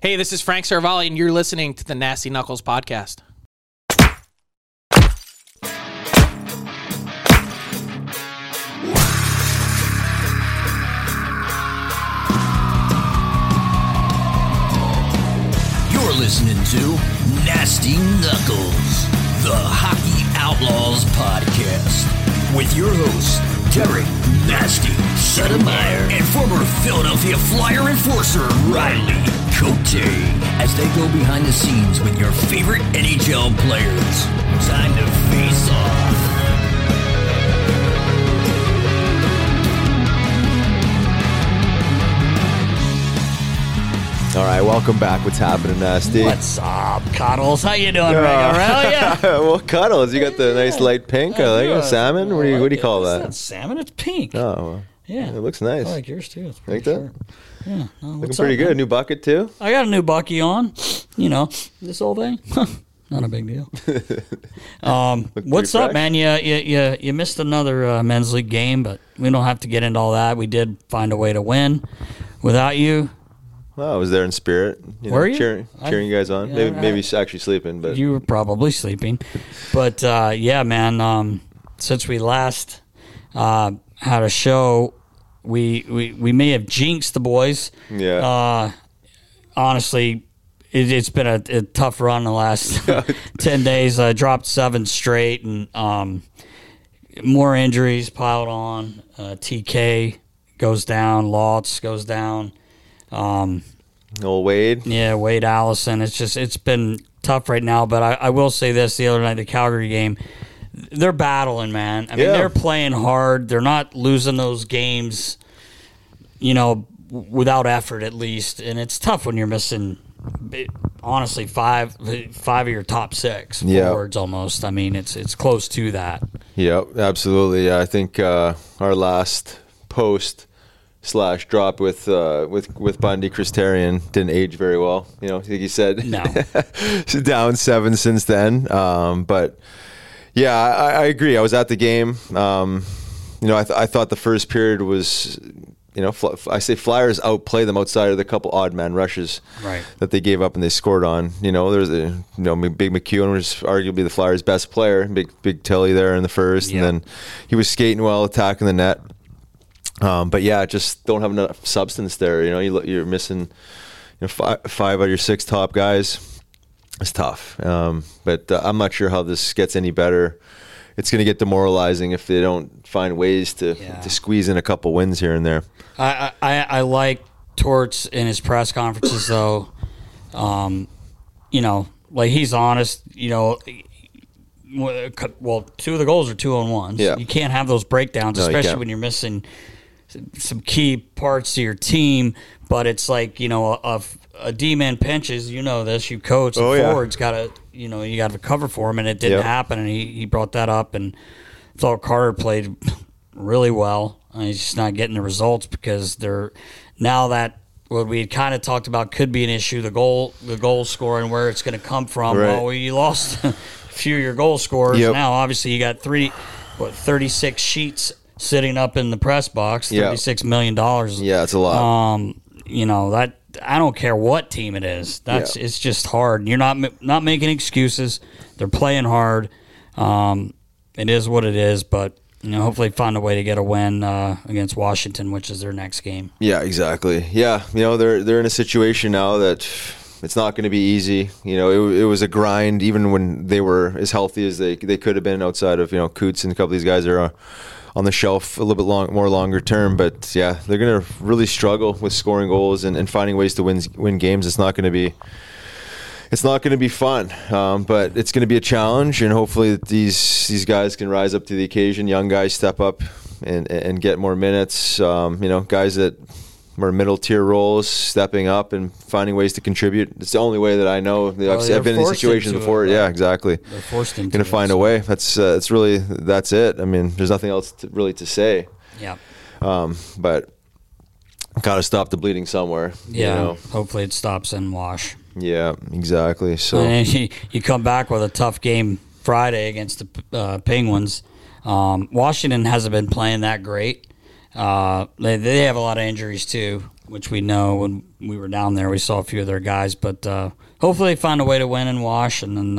Hey, this is Frank Seravalli, and you're listening to the Nasty Knuckles Podcast. You're listening to Nasty Knuckles, the Hockey Outlaws Podcast, with your hosts, Derek Nasty Suttlemeyer and former Philadelphia Flyer enforcer Riley Cote, as they go behind the scenes with your favorite NHL players. Time to face off. All right, welcome back. What's happening, Nasty? What's up, Cuddles? How you doing, Ray? Well, Cuddles, you got the nice light pink. I like it. Salmon? What do you call that? It's not salmon, it's pink. Oh, well. Yeah. It looks nice. I like yours, too. It's like that? Yeah. Looking pretty good. Man? New bucket, too? I got a new bucky on. You know, this whole thing. Not a big deal. What's up, man? You missed another men's league game, but we don't have to get into all that. We did find a way to win without you. Well, I was there in spirit. Were you? Cheering you guys on. Yeah, maybe actually sleeping. But you were probably sleeping. But, yeah, man, since we last had a show... We may have jinxed the boys. Yeah. Honestly, it's been a tough run the last 10 days. I dropped 7 straight, and more injuries piled on. TK goes down. Lotz goes down. Old Wade. Yeah, Wade Allison. It's been tough right now, but I will say this. The other night, the Calgary game, they're battling, man. I mean, they're playing hard. They're not losing those games, you know, without effort at least. And it's tough when you're missing, honestly, five of your top 6 forwards almost. I mean, it's close to that. Yep, absolutely. I think our last post / drop with Bundy Kristarian didn't age very well. You know, I think he said no. Down 7 since then, but. Yeah, I agree. I was at the game. I thought the first period was, I say Flyers outplay them outside of the couple odd man rushes that they gave up and they scored on. You know, there's Big McEwen was arguably the Flyers' best player. Big Tilly there in the first, and then he was skating well, attacking the net. But yeah, just don't have enough substance there. You know, you're missing five out of your 6 top guys. It's tough, but I'm not sure how this gets any better. It's going to get demoralizing if they don't find ways to squeeze in a couple wins here and there. I like Torts in his press conferences, though. You know, like, he's honest, you know. Well, two of the goals are 2-on-1s. Yeah. You can't have those breakdowns, especially when you're missing some key parts of your team. But it's like, you know, a D-man pinches, you know this, you coach, the forward's got to, you know, you got to cover for him, and it didn't happen. And he brought that up, and thought Carter played really well. I mean, he's just not getting the results because they're now that what we had kind of talked about could be an issue, the goal scoring, where it's going to come from. Right. Well, you lost a few of your goal scorers. Yep. Now, obviously, you got 36 sheets sitting up in the press box, $36 million. Yeah, it's a lot. You know, that I don't care what team it is. It's just hard. You're not making excuses. They're playing hard. It is what it is, but you know, hopefully find a way to get a win against Washington, which is their next game. Yeah, exactly. Yeah, you know, they're in a situation now that it's not going to be easy. You know, it was a grind even when they were as healthy as they could have been, outside of, you know, Coots and a couple of these guys that are on the shelf a little bit longer term. But, yeah, they're going to really struggle with scoring goals and finding ways to win games. It's not going to be fun, but it's going to be a challenge, and hopefully these guys can rise up to the occasion. Young guys step up and get more minutes. You know, guys that are middle-tier roles stepping up and finding ways to contribute. It's the only way that I know. I've been in situations before. It, yeah, exactly. They're forced into it. Going to find a way. That's it. I mean, there's nothing else really to say. Yeah. But got to stop the bleeding somewhere. Yeah, you know? Hopefully it stops in Wash. Yeah, exactly. So and you come back with a tough game Friday against the Penguins. Washington hasn't been playing that great. They have a lot of injuries too, which we know. When we were down there, we saw a few of their guys. But hopefully, they find a way to win and Wash, and then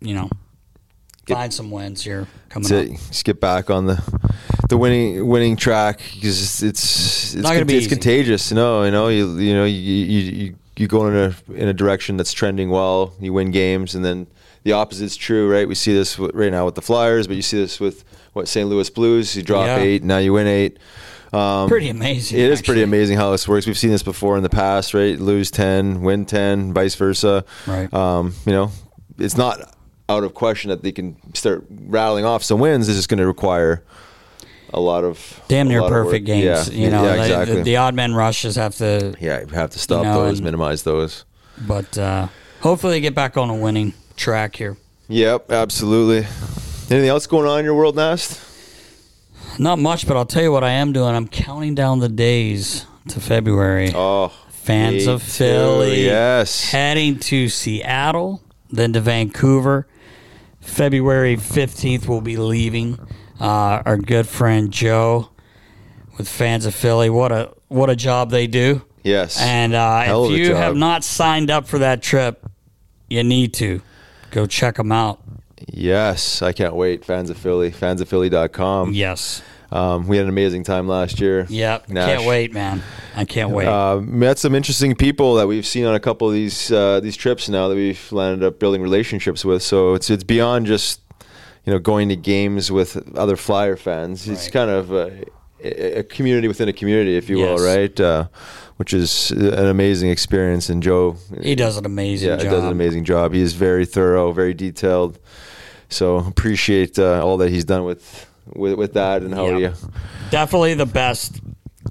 you know, find some wins here coming up. Just get back on the winning track, because it's contagious. No, you go in a direction that's trending well, you win games, and then the opposite's true, right? We see this right now with the Flyers, but you see this with St. Louis Blues. You drop 8, now you win 8. Pretty amazing. It is pretty amazing how this works. We've seen this before in the past, right? Lose 10, win 10, vice versa. Right. You know, it's not out of question that they can start rattling off some wins. It's just going to require a lot of damn near perfect games. Yeah. You know, yeah, exactly. the odd man rushes have to. Yeah, you have to stop those, minimize those. But hopefully, they get back on a winning track here. Yep, absolutely. Anything else going on in your world, Nast? Not much, but I'll tell you what I am doing. I'm counting down the days to February. Oh, Fans of Philly. Yes, heading to Seattle, then to Vancouver. February 15th, we'll be leaving. Our good friend Joe with Fans of Philly. What a job they do. Yes. And if you have not signed up for that trip, you need to. Go check them out. Yes. I can't wait. Fans of Philly. Fansofphilly.com. Yes. We had an amazing time last year. Yep. Nash. Can't wait, man. I can't wait. Met some interesting people that we've seen on a couple of these trips now that we've landed up building relationships with. So it's beyond just, you know, going to games with other Flyer fans. It's kind of a community within a community, if you will, right? Which is an amazing experience. And Joe, he does an amazing job. Yeah, he does an amazing job. He is very thorough, very detailed. So appreciate all that he's done with that, and how he definitely the best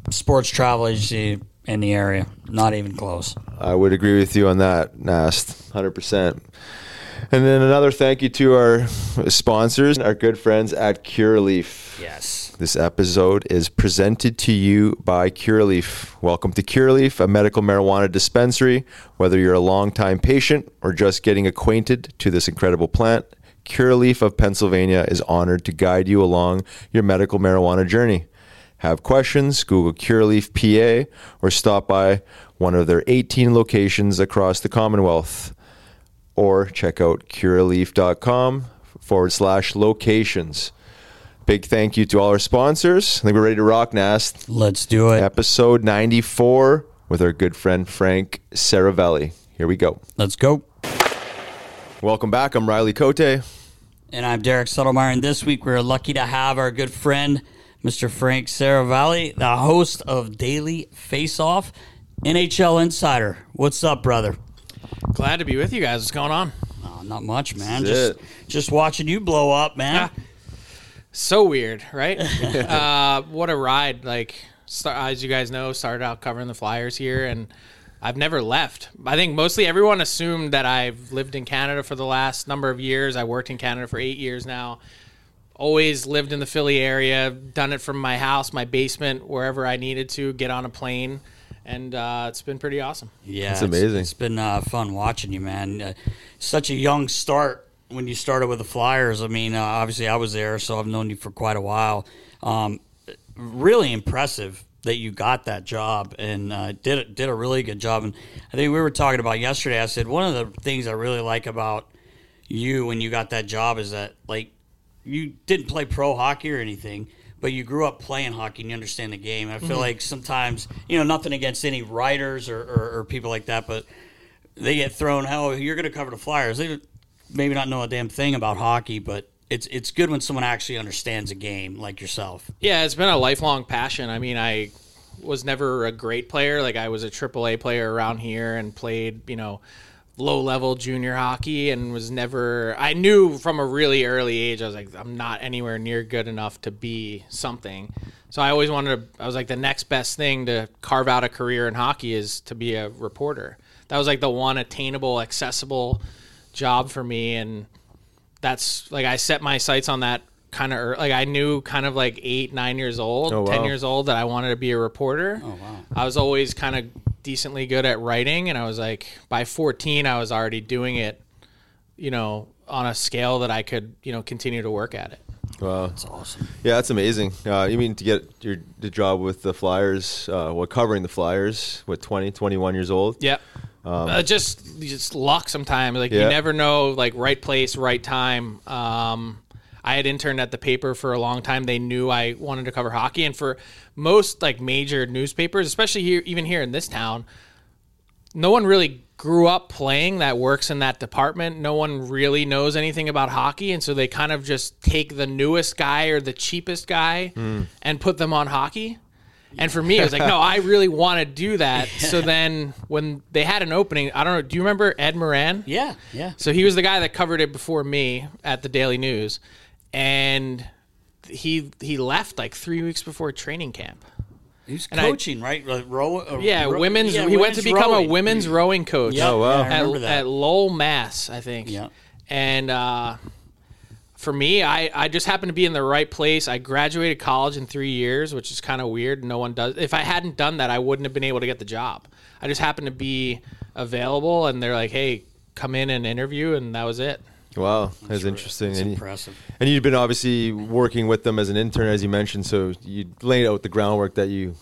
sports travel agency in the area. Not even close. I would agree with you on that, Nast, 100%. And then another thank you to our sponsors, our good friends at Curaleaf. Yes. This episode is presented to you by Curaleaf. Welcome to Curaleaf, a medical marijuana dispensary. Whether you're a longtime patient or just getting acquainted to this incredible plant, Curaleaf of Pennsylvania is honored to guide you along your medical marijuana journey. Have questions? Google Curaleaf PA or stop by one of their 18 locations across the Commonwealth. Or check out cureleaf.com/locations. Big thank you to all our sponsors. I think we're ready to rock, Nast. Let's do it. Episode 94 with our good friend Frank Seravalli. Here we go. Let's go. Welcome back. I'm Riley Cote. And I'm Derek Suttlemeyer. And this week we're lucky to have our good friend, Mr. Frank Seravalli, the host of Daily Faceoff, NHL Insider. What's up, brother? Glad to be with you guys. What's going on? Oh, not much, man. Just watching you blow up, man. Yeah. So weird, right? What a ride. Like, as you guys know, started out covering the Flyers here, and I've never left. I think mostly everyone assumed that I've lived in Canada for the last number of years. I worked in Canada for 8 years now. Always lived in the Philly area, done it from my house, my basement, wherever I needed to, get on a plane. And it's been pretty awesome. Yeah, it's amazing. It's been fun watching you, man. Such a young start when you started with the Flyers. I mean, obviously I was there, so I've known you for quite a while. Really impressive that you got that job and did a really good job. And I think we were talking about yesterday. I said one of the things I really like about you when you got that job is that, like, you didn't play pro hockey or anything, but you grew up playing hockey and you understand the game. And I feel like sometimes, you know, nothing against any writers or people like that, but they get thrown, oh, you're going to cover the Flyers. They maybe not know a damn thing about hockey, but it's good when someone actually understands a game like yourself. Yeah, it's been a lifelong passion. I mean, I was never a great player. Like, I was a AAA player around here and played, you know, low-level junior hockey and was never... I knew from a really early age, I was like, I'm not anywhere near good enough to be something. So I always wanted to... I was like, the next best thing to carve out a career in hockey is to be a reporter. That was like the one attainable, accessible job for me. And that's... Like, I set my sights on that kind of... Like, I knew kind of like 8, 9 years old, 10 years old, that I wanted to be a reporter. Oh, wow. I was always kind of... decently good at writing, and I was like, by 14 I was already doing it, you know, on a scale that I could, you know, continue to work at it. Wow, that's awesome. Yeah, that's amazing. You mean to get the job with the Flyers, covering the Flyers, 21 years old? Yeah. Just luck sometimes, like, you never know, like, right place, right time. I had interned at the paper for a long time. They knew I wanted to cover hockey. And for most, like, major newspapers, especially here, even here in this town, no one really grew up playing that works in that department. No one really knows anything about hockey. And so they kind of just take the newest guy or the cheapest guy and put them on hockey. And for me, it was like, no, I really want to do that. So then when they had an opening, I don't know, do you remember Ed Moran? Yeah, yeah. So he was the guy that covered it before me at the Daily News. And he left like 3 weeks before training camp. He was coaching, right? Like women's. Yeah, he went to become a women's rowing coach. Yep. Oh, wow. I remember that. At Lowell, Mass, I think. Yeah. And for me, I just happened to be in the right place. I graduated college in 3 years, which is kind of weird. No one does. If I hadn't done that, I wouldn't have been able to get the job. I just happened to be available, and they're like, "Hey, come in and interview," and that was it. Wow, that's interesting. That's impressive. And you've been obviously working with them as an intern, as you mentioned, so you laid out the groundwork that you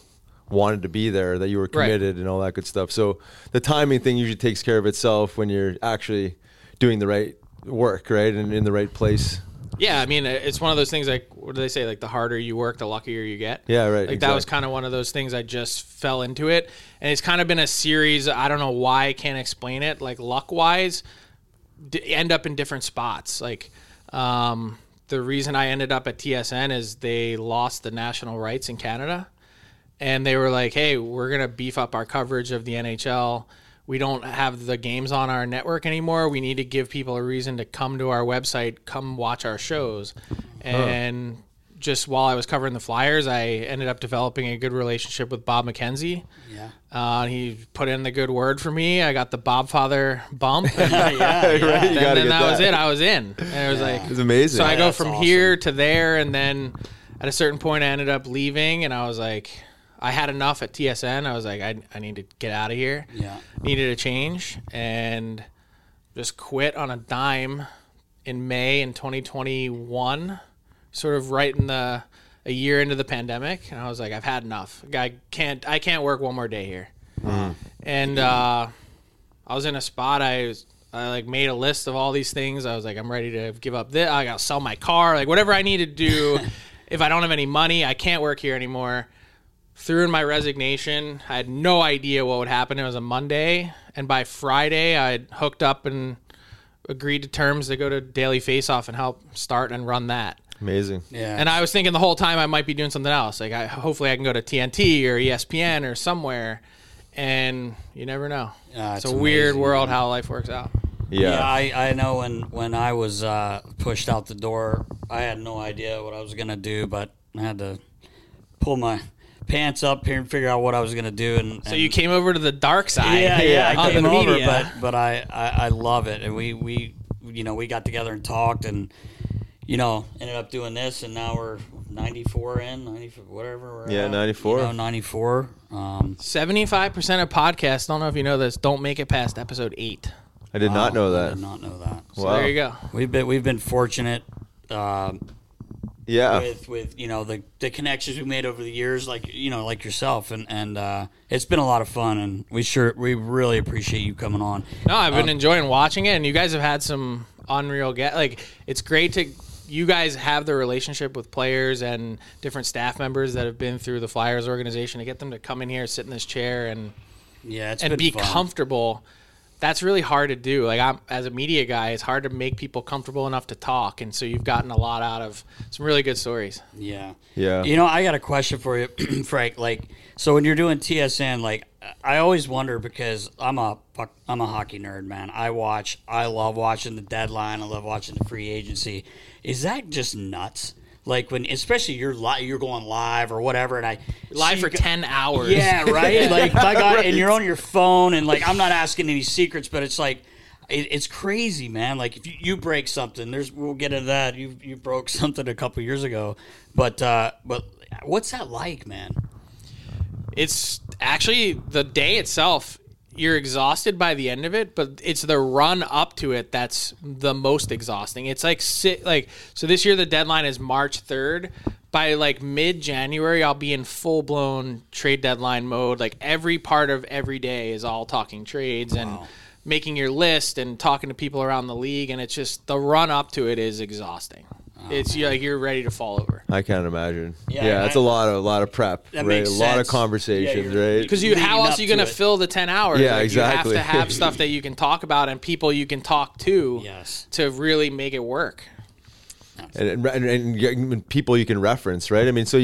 wanted to be there, that you were committed, and all that good stuff. So the timing thing usually takes care of itself when you're actually doing the right work, right, and in the right place. Yeah, I mean, it's one of those things, like, what do they say? Like, the harder you work, the luckier you get. Yeah, right. Like, That was kind of one of those things. I just fell into it, and it's kind of been a series. I don't know why, I can't explain it, like, luck-wise, end up in different spots. Like, the reason I ended up at TSN is they lost the national rights in Canada, and they were like, hey, we're going to beef up our coverage of the NHL. We don't have the games on our network anymore. We need to give people a reason to come to our website, come watch our shows. And just while I was covering the Flyers, I ended up developing a good relationship with Bob McKenzie. Yeah. He put in the good word for me. I got the Bobfather bump. Right? And then that was it. I was in. And it was like, it was amazing. So I go from here to there. And then at a certain point, I ended up leaving. And I was like, I had enough at TSN. I was like, I need to get out of here. Yeah. Needed a change. And just quit on a dime in May in 2021. Sort of right in a year into the pandemic, and I was like, I've had enough. I can't work one more day here. And I was in a spot. I like made a list of all these things. I was like, I'm ready to give up this. I gotta sell my car. Like, whatever I need to do. If I don't have any money, I can't work here anymore. Threw in my resignation. I had no idea what would happen. It was a Monday, and by Friday, I had hooked up and agreed to terms to go to Daily Faceoff and help start and run that. Amazing. Yeah. And I was thinking the whole time I might be doing something else. Like, hopefully I can go to TNT or ESPN or somewhere. and you never know. It's a weird world how life works out. Yeah, I know when I was pushed out the door, I had no idea what I was going to do, but I had to pull my pants up here and figure out what I was going to do. And so you came over to the dark side. Yeah. I came over, but I love it. And we you know, we got together and talked and, you know, ended up doing this, and now we're 94 in, 94, whatever. We're 94. You know, 94. 75% of podcasts, I don't know if you know this, don't make it past episode 8. I did not know that. I did not know that. So there you go. We've been fortunate. With you know the connections we made over the years, like yourself, and it's been a lot of fun, and we really appreciate you coming on. No, I've been enjoying watching it, and you guys have had some unreal it's great to. You guys have the relationship with players and different staff members that have been through the Flyers organization to get them to come in here, sit in this chair, and be fun. Comfortable. That's really hard to do. Like, I'm, as a media guy, it's hard to make people comfortable enough to talk, and so you've gotten a lot out of some really good stories. Yeah. You know, I got a question for you, Frank. Like, so when you're doing TSN, like, I always wonder because I'm a hockey nerd, man. I love watching the deadline. I love watching the free agency. Is that just nuts? Like, when, especially you're going live or whatever, and I live for 10 hours. Yeah, right. Like, by God, right. And you're on your phone, and like, I'm not asking any secrets, but it's like, it's crazy, man. Like, if you break something, we'll get into that. You broke something a couple years ago, but what's that like, man? It's actually the day itself. You're exhausted by the end of it, but it's the run up to it that's the most exhausting. It's so this year the deadline is March 3rd. By like mid-January, I'll be in full-blown trade deadline mode. Like, every part of every day is all talking trades and making your list and talking to people around the league, and it's just the run up to it is exhausting. It's like you're ready to fall over. I can't imagine. Yeah, it's a lot of prep, that right? A lot of conversations, right? Because how else are you going to fill the 10 hours? Yeah, like, exactly. You have to have stuff that you can talk about and people you can talk to to really make it work. And people you can reference, right? I mean, so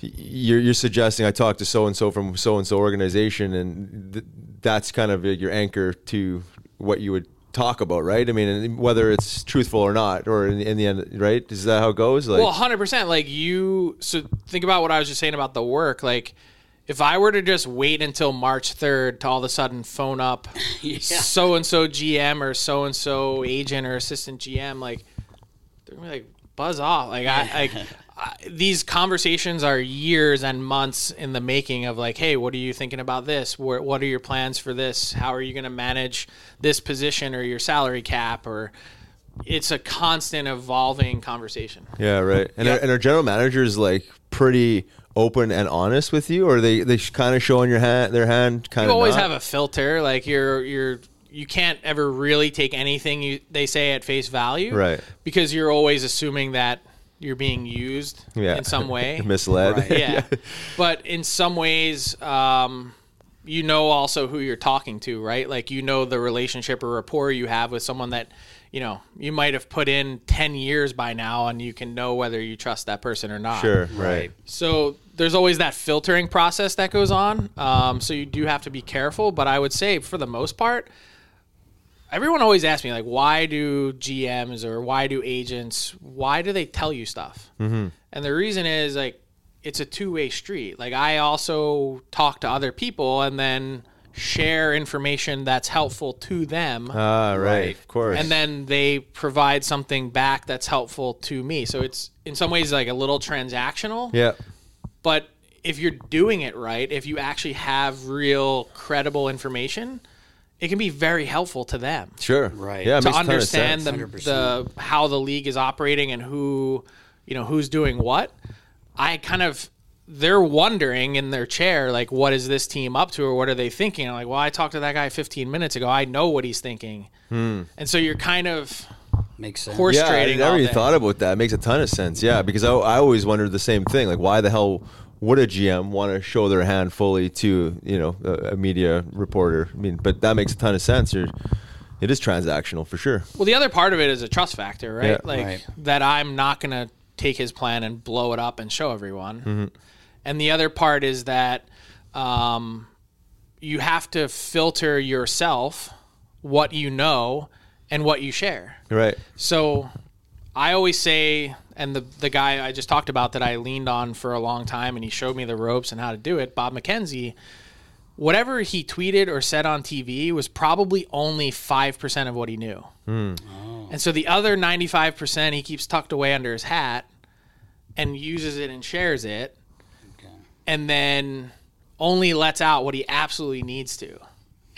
you're suggesting I talk to so-and-so from so-and-so organization, and that's kind of your anchor to what you would talk about, right? I mean, whether it's truthful or not, or in the end, right? Is that how it goes? Like, well, 100%. Like, so think about what I was just saying about the work. Like, if I were to just wait until March 3rd to all of a sudden phone up so-and-so GM or so-and-so agent or assistant GM, like, they're going to be like, buzz off. Like, these conversations are years and months in the making of, like, hey, what are you thinking about this? What are your plans for this? How are you going to manage this position or your salary cap? Or it's a constant evolving conversation. Yeah, right. And our general manager is, like, pretty open and honest with you, or they kind of showing their hand kind of. You always have a filter. Like, you can't ever really take anything they say at face value, right? Because you're always assuming that you're being used in some way. Misled. Right. Yeah. But in some ways, you know also who you're talking to, right? Like, you know the relationship or rapport you have with someone that, you know, you might have put in 10 years by now, and you can know whether you trust that person or not. Sure, right. So there's always that filtering process that goes on. So you do have to be careful. But I would say, for the most part, everyone always asks me, like, why do GMs or why do agents, why do they tell you stuff? Mm-hmm. And the reason is, like, it's a two-way street. Like, I also talk to other people and then share information that's helpful to them. Right, of course. And then they provide something back that's helpful to me. So it's, in some ways, like, a little transactional. Yeah. But if you're doing it right, if you actually have real credible information, it can be very helpful to them. Sure. Right. Yeah, to understand how the league is operating and who, you know, who's doing what. They're wondering in their chair, like, what is this team up to, or what are they thinking? I'm like, well, I talked to that guy 15 minutes ago. I know what he's thinking. And so you're kind of makes sense. Horse trading. Yeah, I never even thought about that. It makes a ton of sense. Yeah, because I always wondered the same thing. Like, why the hell would a GM want to show their hand fully to, you know, a media reporter? I mean, but that makes a ton of sense. It is transactional for sure. Well, the other part of it is a trust factor, right? Yeah. Like, that I'm not going to take his plan and blow it up and show everyone. Mm-hmm. And the other part is that you have to filter yourself, what you know and what you share. Right. So I always say, and the guy I just talked about that I leaned on for a long time and he showed me the ropes and how to do it, Bob McKenzie, whatever he tweeted or said on TV was probably only 5% of what he knew. Mm. Oh. And so the other 95% he keeps tucked away under his hat and uses it and shares it. Okay. And then only lets out what he absolutely needs to.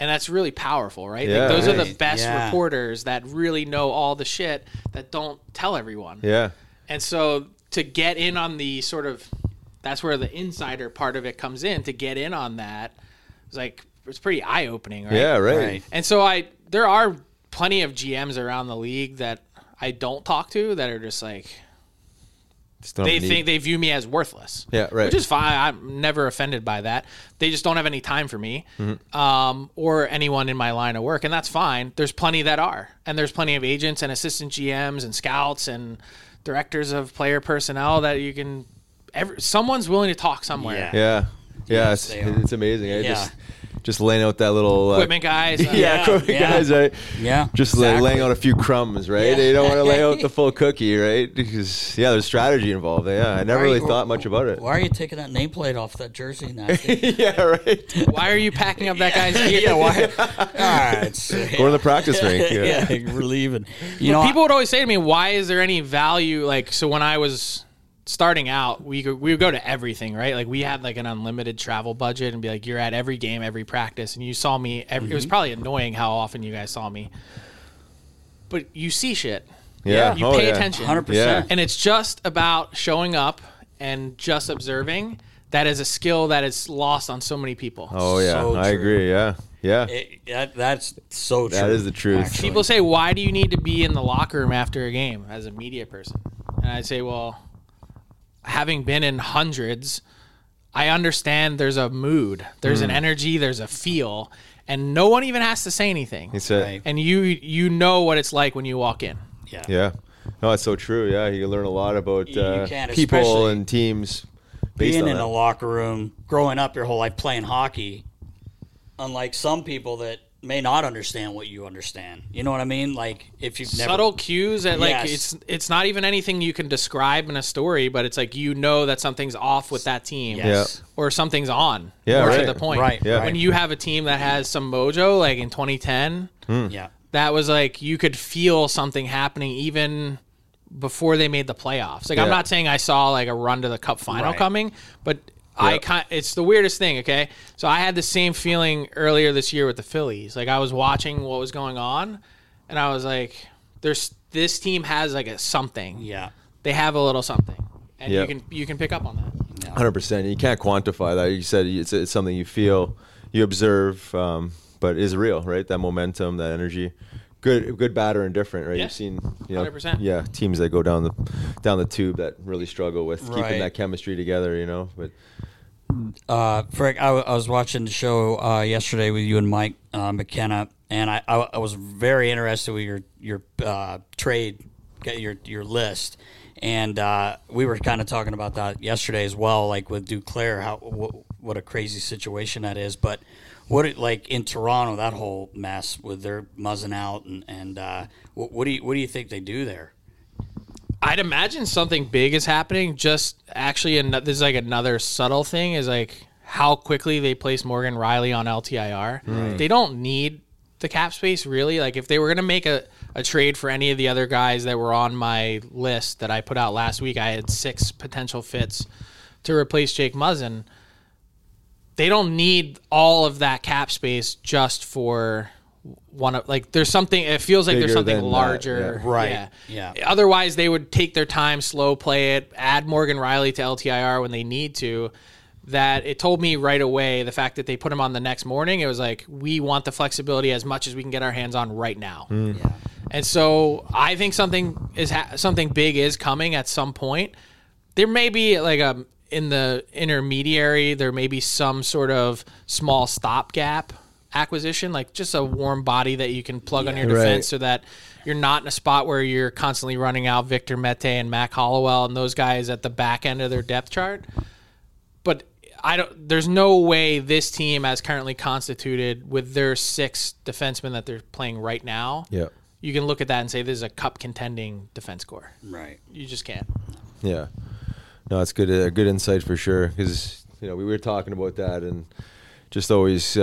And that's really powerful, right? Yeah, like those are the best reporters that really know all the shit that don't tell everyone. Yeah. And so to get in on the sort of, that's where the insider part of it comes in, to get in on that, it's like, it's pretty eye-opening, right? Yeah, right. And so there are plenty of GMs around the league that I don't talk to that are just like, they think they view me as worthless. Yeah, right. Which is fine. I'm never offended by that. They just don't have any time for me, or anyone in my line of work, and that's fine. There's plenty that are, and there's plenty of agents and assistant GMs and scouts and directors of player personnel that you can. Someone's willing to talk somewhere. Yeah. Yes, it's amazing. I just laying out that little equipment guys. Guys, right? Yeah. Just laying out a few crumbs, right? Yeah. They don't want to lay out the full cookie, right? Because, there's strategy involved. Yeah, I never really thought much about it. Why are you taking that nameplate off that jersey now? Yeah, right. Why are you packing up that guy's gear? All right. So, go to the practice rink. Yeah, we're leaving. People would always say to me, why is there any value? Like, so when I was starting out, we would go to everything, right? Like we had like an unlimited travel budget and be like, you're at every game, every practice. And you saw me, it was probably annoying how often you guys saw me, but you see shit. Yeah. You pay attention. 100%. Yeah. And it's just about showing up and just observing. That is a skill that is lost on so many people. Oh yeah. So I agree. Yeah. Yeah. That's so true. That is the truth. Actually. People say, why do you need to be in the locker room after a game as a media person? And I say, well, having been in hundreds, I understand there's a mood, there's an energy, there's a feel, and no one even has to say anything. And you know what it's like when you walk in. Yeah. Yeah. No, that's so true. Yeah, you learn a lot about people and teams. Being in a locker room, growing up your whole life playing hockey, unlike some people that may not understand what you understand. You know what I mean? Like if you've never subtle cues that like it's not even anything you can describe in a story, but it's like that something's off with that team or something's on. Yeah, more to the point. Right. Yeah. When you have a team that has some mojo, like in 2010, that was like you could feel something happening even before they made the playoffs. Like I'm not saying I saw like a run to the cup final coming, but it's the weirdest thing, okay? So I had the same feeling earlier this year with the Phillies. Like, I was watching what was going on, and I was like, this team has, like, a something. Yeah. They have a little something, and you can pick up on that. Yeah. 100%. You can't quantify that. You said it's something you feel, you observe, but it is real, right? That momentum, that energy. Good, bad, or indifferent, right? Yeah. You've seen, 100%. Yeah, teams that go down the tube that really struggle with keeping that chemistry together, but... Frank, I was watching the show yesterday with you and Mike McKenna, and I was very interested with your trade, your list, and we were kind of talking about that yesterday as well, like with Duclair, what a crazy situation that is. But like in Toronto, that whole mess with their Muzzin out, and what do you think they do there? I'd imagine something big is happening. Just actually, this is like another subtle thing is like how quickly they place Morgan Riley on LTIR. Right. They don't need the cap space really. Like if they were going to make a trade for any of the other guys that were on my list that I put out last week, I had 6 potential fits to replace Jake Muzzin. They don't need all of that cap space just for one of like there's something it feels like there's something larger otherwise they would take their time, slow play it, add Morgan Riley to LTIR when they need to. That it told me right away, the fact that they put him on the next morning, it was like we want the flexibility as much as we can get our hands on right now. And so I think something big is coming at some point. There may be like in the intermediary there may be some sort of small stopgap acquisition, like just a warm body that you can plug on your defense so that you're not in a spot where you're constantly running out Victor Mete and Mac Hollowell and those guys at the back end of their depth chart. But There's no way this team, as currently constituted, with their six defensemen that they're playing right now, you can look at that and say this is a cup contending defense corps. Right. You just can't. Yeah. No, it's good. Good insight for sure. Because we were talking about that and just always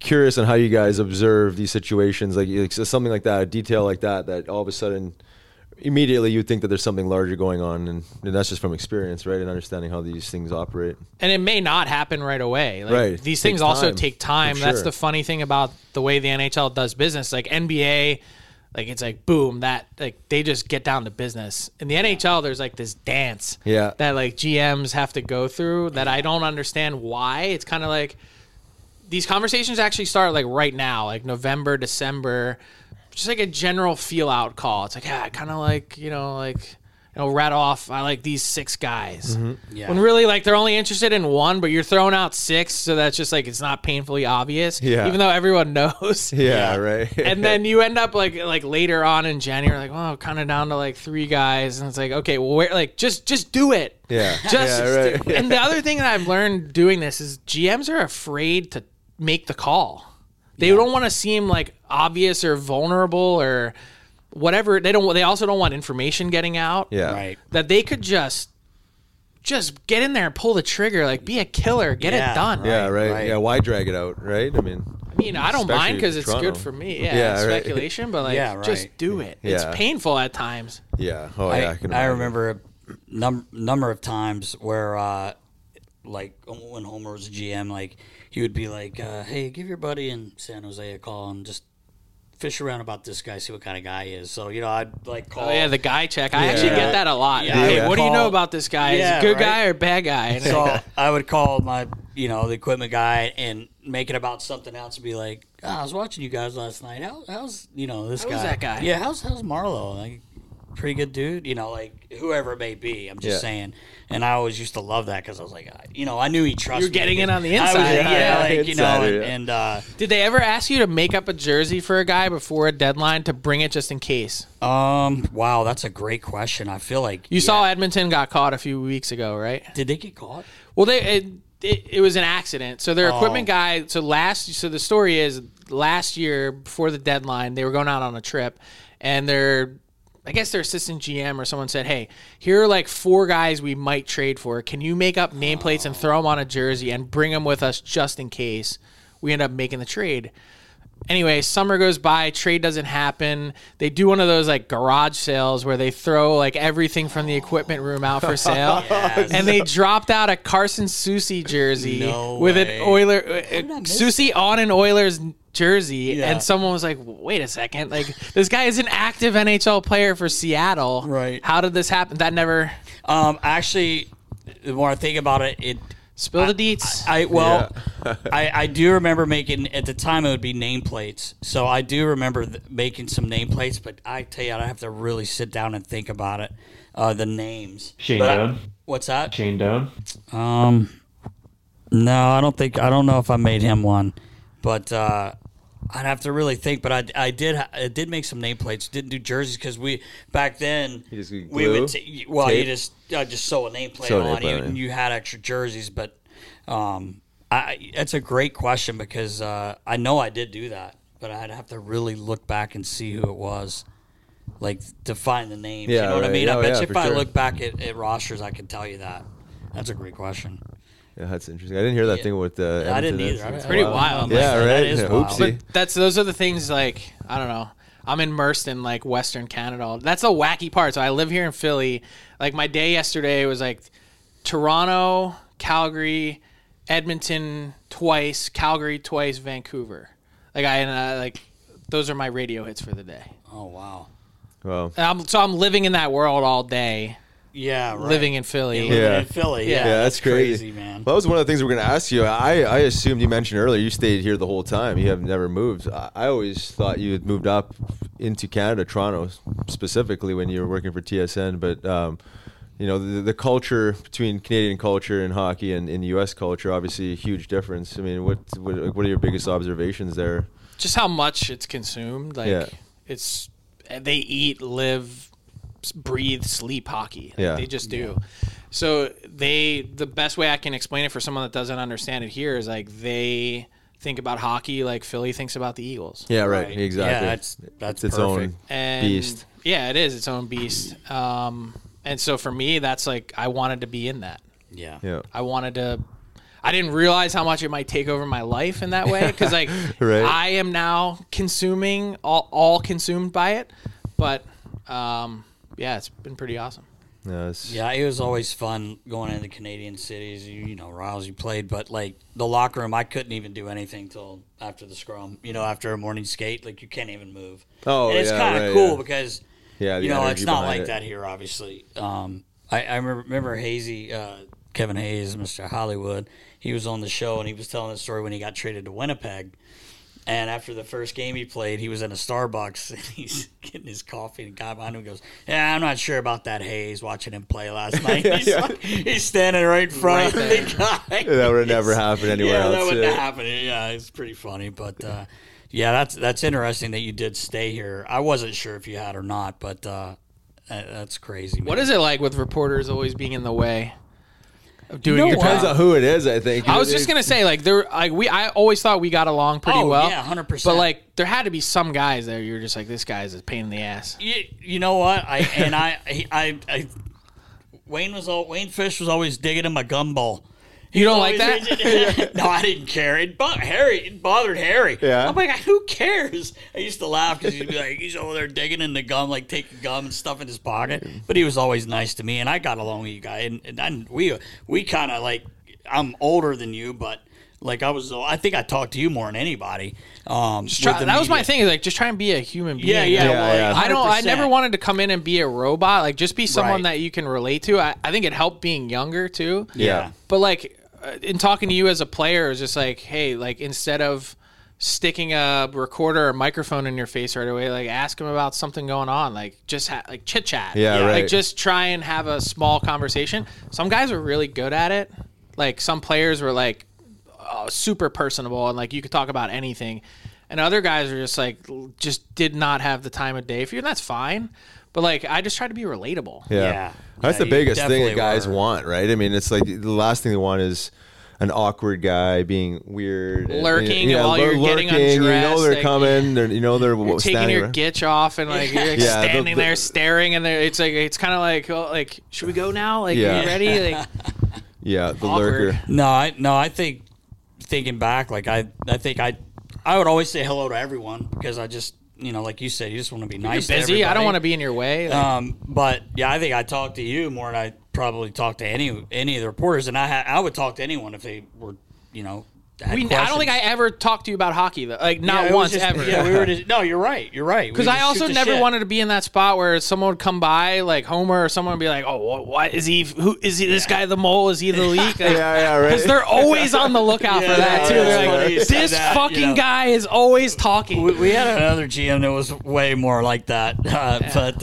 curious on how you guys observe these situations, like something like that, a detail like that, that all of a sudden. Immediately you'd think that there's something larger going on, and that's just from experience, right, and understanding how these things operate. And it may not happen right away. Right. These things also take time. Sure. That's the funny thing about the way the NHL does business. Like NBA, it's like, boom, they just get down to business. In the NHL, there's this dance that GMs have to go through that I don't understand why. It's kind of like these conversations actually start right now, November, December, just a general feel out call. It's rattle off. I like these six guys. Mm-hmm. Yeah. When really they're only interested in one, but you're throwing out six. So that's just it's not painfully obvious. Yeah. Even though everyone knows. Yeah. Right. And then you end up like later on in January, kind of down to three guys. And it's okay, well, where, just do it. Yeah. And the other thing that I've learned doing this is GMs are afraid to make the call. They don't want to seem obvious or vulnerable or whatever. They also don't want information getting out. Yeah. Right. That they could just get in there and pull the trigger. Be a killer. Get it done. Right? Yeah. Right. Yeah. Why drag it out? Right. I mean, I don't mind because it's good for me. Yeah. Speculation, but just do it. Yeah. It's painful at times. Yeah. Oh yeah. I remember a number of times where when Homer was GM, he would be hey, give your buddy in San Jose a call and just fish around about this guy, see what kind of guy he is. So, I'd call. Oh, yeah, the guy check. I actually get that a lot. Yeah, hey, what do you know about this guy? Is he a good guy or a bad guy? And so I would call my, the equipment guy and make it about something else and be like, oh, I was watching you guys last night. How's this guy? How's that guy? Yeah, how's Marlo? Pretty good dude, whoever it may be. I'm just saying, and I always used to love that because I was I knew he trusted. You're getting in on the inside, did they ever ask you to make up a jersey for a guy before a deadline to bring it just in case? Wow, that's a great question. I feel like you saw Edmonton got caught a few weeks ago, right? Did they get caught? Well, it was an accident. So their equipment guy. So the story is last year before the deadline, they were going out on a trip, and their assistant GM or someone said, hey, here are four guys we might trade for. Can you make up nameplates and throw them on a jersey and bring them with us just in case we end up making the trade? Anyway, summer goes by. Trade doesn't happen. They do one of those garage sales where they throw everything from the equipment room out for sale. Yes. And they dropped out a Carson Soucy jersey an Oiler Soucy on an Oilers jersey. Yeah. And someone was wait a second. This guy is an active NHL player for Seattle. Right. How did this happen? That never. Actually, the more I think about it, spill the deets. I do remember making, at the time it would be nameplates. So I do remember making some nameplates, but I tell you, I'd have to really sit down and think about it. The names. Shane Doan. What's that? Shane Doan. No, I don't know if I made him one, but I'd have to really think. But I did make some nameplates. Didn't do jerseys because back then we would tape. You just sew a nameplate on you, and you had extra jerseys. But that's a great question because I know I did do that, but I'd have to really look back and see who it was, to find the names. Yeah, you know what I mean? I bet you if I look back at rosters, I can tell you that. That's a great question. Yeah, that's interesting. I didn't hear that thing with the. I didn't either. It's pretty wild. Yeah, right. That is wild. But those are the things I don't know. I'm immersed in Western Canada. That's the wacky part. So I live here in Philly. My day yesterday was Toronto, Calgary, Edmonton twice, Calgary twice, Vancouver. Those are my radio hits for the day. Oh wow. Well. I'm living in that world all day. Yeah, right. Living in Philly. Yeah, in Philly. Yeah, that's crazy, man. Well, that was one of the things we were going to ask you. I assumed you mentioned earlier you stayed here the whole time. You have never moved. I always thought you had moved up into Canada, Toronto, specifically when you were working for TSN. But, the culture between Canadian culture and hockey and in U.S. culture, obviously a huge difference. I mean, what are your biggest observations there? Just how much it's consumed. They eat, live, breathe, sleep hockey. They just do. So the best way I can explain it for someone that doesn't understand it here is like they think about hockey like Philly thinks about the Eagles. Yeah, right. Exactly. Yeah, that's its perfect. Own beast. Yeah, it is its own beast. And so for me, that's like I wanted to be in that. Yeah. I didn't realize how much it might take over my life in that way because like right. I am now consuming all consumed by it. But yeah, it's been pretty awesome. Yeah, it was always fun going into Canadian cities. You know, Riles, you played, but like the locker room, I couldn't even do anything till after the scrum. You know, after a morning skate, like you can't even move. Oh, and it's kind of cool because you know it's not like that here. Obviously, I remember Hazy, Kevin Hayes, Mr. Hollywood. He was on the show and he was telling the story when he got traded to Winnipeg. And after the first game he played, he was in a Starbucks, and he's getting his coffee, and the guy behind him goes, yeah, I'm not sure about that Hayes watching him play last night. Like, he's standing right in front of the guy. That would never happen anywhere else. That wouldn't happen. Yeah, it's pretty funny. But, yeah, that's interesting that you did stay here. I wasn't sure if you had or not, but that's crazy. Man. What is it like with reporters always being in the way? Depends on who it is, I think. I was just gonna say, like, I always thought we got along pretty well. Oh yeah, 100%. But like, there had to be some guys there. You were just like, this guy's a pain in the ass. You know what? Wayne Fish was always digging in my gumball. You don't like that? No, I didn't care. It bothered Harry. Yeah. I'm like, who cares? I used to laugh because he'd be like, he's over there digging in the gum, like taking gum and stuff in his pocket. But he was always nice to me, and I got along with you guys. And we kind of like, I'm older than you, but like I think I talked to you more than anybody. That was my thing. Is like just try and be a human being. Yeah. I never wanted to come in and be a robot. Like just be someone that you can relate to. I think it helped being younger too. Yeah. But like. In talking to you as a player, it's just like, hey, like instead of sticking a recorder or microphone in your face right away, like ask him about something going on, like just like chit chat, like just try and have a small conversation. Some guys were really good at it, like some players were like super personable and like you could talk about anything, and other guys are just like just did not have the time of day for you, and that's fine. But, like, I just try to be relatable. Yeah. That's the biggest thing that guys want, right? I mean, it's like the last thing they want is an awkward guy being weird. Lurking while you're getting undressed. You know they're coming. They're taking your gitch off and, like, you're like standing there staring. And it's like it's kind of like, oh, like, should we go now? Like, are you ready? Like, the awkward lurker. No, I think thinking back, like, I think I would always say hello to everyone because I just, you know, like you said, you just want to be nice. You're busy. I don't want to be in your way. But yeah, I think I talked to you more than I probably talked to any of the reporters, and I would talk to anyone if they were, you know. I don't think I ever talked to you about hockey, though. Like not once, ever. Yeah, we were. You're right. Because I also never wanted to be in that spot where someone would come by, like Homer, or someone would be like, "Oh, why is he? Who is he? This guy, the mole? Is he the leak?" Like, right. Because they're always on the lookout for that too. They're like, "This fucking guy is always talking." We had another GM that was way more like that, but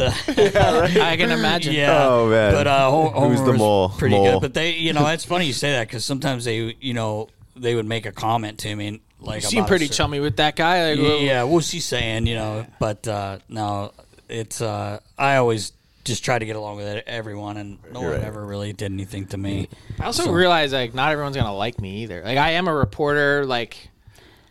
I can imagine. Yeah. Oh man. But Homer who's the mole? Was pretty good. But they, you know, it's funny you say that because sometimes they, you know. They would make a comment to me, like you seem pretty chummy with that guy. Like, what's he saying? You know, but no, it's I always just try to get along with everyone, and no one ever really did anything to me. I also realize like not everyone's gonna like me either. Like I am a reporter. Like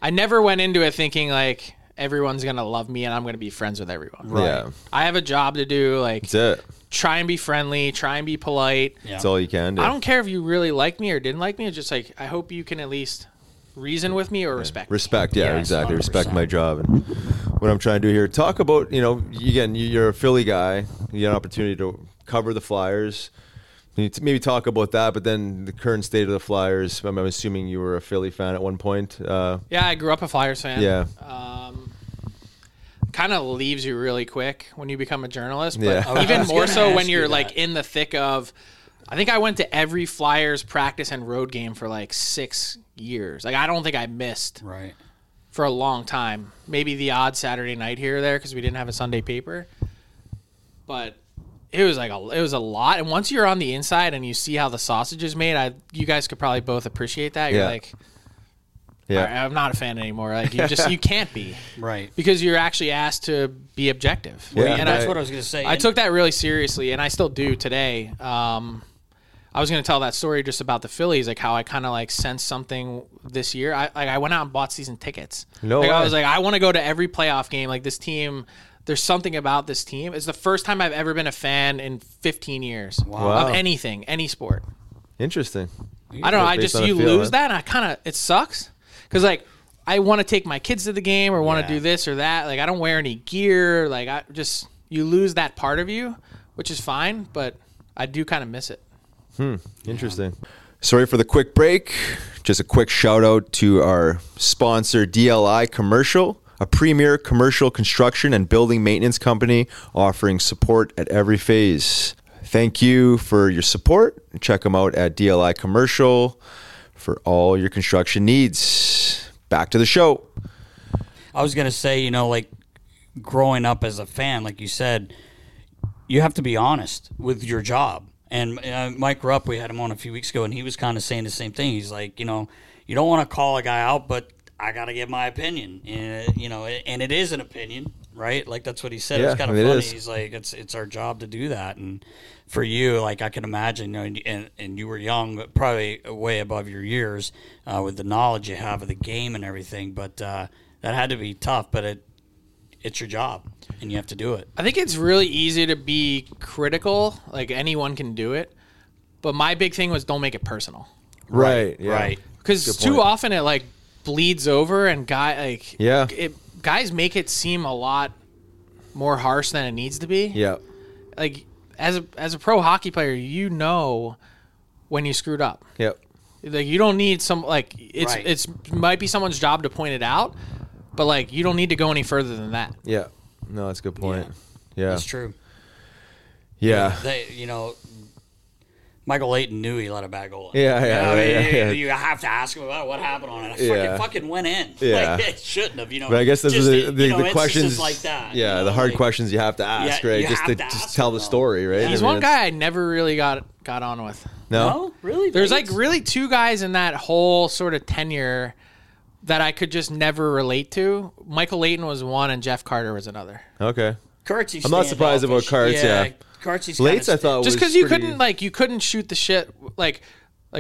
I never went into it thinking like everyone's gonna love me and I'm gonna be friends with everyone. Right? Yeah, I have a job to do. Like that's it. Try and be friendly, try and be polite. Yeah. That's all you can do. I don't care if you really like me or didn't like me. It's just like, I hope you can at least reason with me or respect me. Respect, yeah, exactly. 100%. Respect my job and what I'm trying to do here. Talk about, you know, again, you're a Philly guy. You get an opportunity to cover the Flyers. Maybe talk about that, but then the current state of the Flyers. I'm assuming you were a Philly fan at one point. Yeah, I grew up a Flyers fan. Yeah. Kind of leaves you really quick when you become a journalist, but even more so when you're like in the thick of, I think I went to every Flyers practice and road game for like 6 years. Like I don't think I missed for a long time. Maybe the odd Saturday night here or there because we didn't have a Sunday paper, but it was like a lot. And once you're on the inside and you see how the sausage is made, you guys could probably both appreciate that. You're like. Yeah, I'm not a fan anymore. Like you can't be because you're actually asked to be objective. Yeah, and that's what I was gonna say. I took that really seriously, and I still do today. I was going to tell that story just about the Phillies, like how I kind of like sensed something this year. I went out and bought season tickets. I was like, I want to go to every playoff game. Like this team, there's something about this team. It's the first time I've ever been a fan in 15 years of anything, any sport. Interesting. I don't know. I just, you lose that, and I kind of, it sucks. Because like, I want to take my kids to the game or want to do this or that. Like I don't wear any gear. Like I just, you lose that part of you, which is fine, but I do kind of miss it. Interesting. Sorry for the quick break. Just a quick shout out to our sponsor, DLI Commercial, a premier commercial construction and building maintenance company offering support at every phase. Thank you for your support. Check them out at DLI Commercial for all your construction needs. Back to the show. I was going to say, you know, like growing up as a fan, like you said, you have to be honest with your job. And Mike Rupp, we had him on a few weeks ago, and he was kind of saying the same thing. He's like, you know, you don't want to call a guy out, but I got to give my opinion. And, you know, and it is an opinion, right? Like, that's what he said. Yeah, it was kind of funny. He's like, it's our job to do that. And for you, like, I can imagine, you know, and you were young, but probably way above your years with the knowledge you have of the game and everything. But that had to be tough, but it's your job, and you have to do it. I think it's really easy to be critical. Like, anyone can do it. But my big thing was don't make it personal. Right, yeah. Right. Because too often it, like, bleeds over, and guys make it seem a lot more harsh than it needs to be. Yeah. Like, as a pro hockey player, you know when you screwed up. Yep. Like, you don't need some, like, it's might be someone's job to point it out, but, like, you don't need to go any further than that. Yeah. No, that's a good point. Yeah. That's true. Yeah. They, you know, Michael Leighton knew he let a bad goal in. Yeah. You have to ask him about what happened on it. Fucking went in. Yeah. Like, it shouldn't have, you know. But I guess those are the questions. Like that, yeah, you know, the hard questions you have to ask, right? Just to tell the story, right? Yeah. He's one guy I never really got on with. No? Really? There's, like, really two guys in that whole sort of tenure that I could just never relate to. Michael Leighton was one, and Jeff Carter was another. Okay. I'm not surprised about Carts, yeah. Carts, Leighton, I thought, just because you couldn't shoot the shit. Like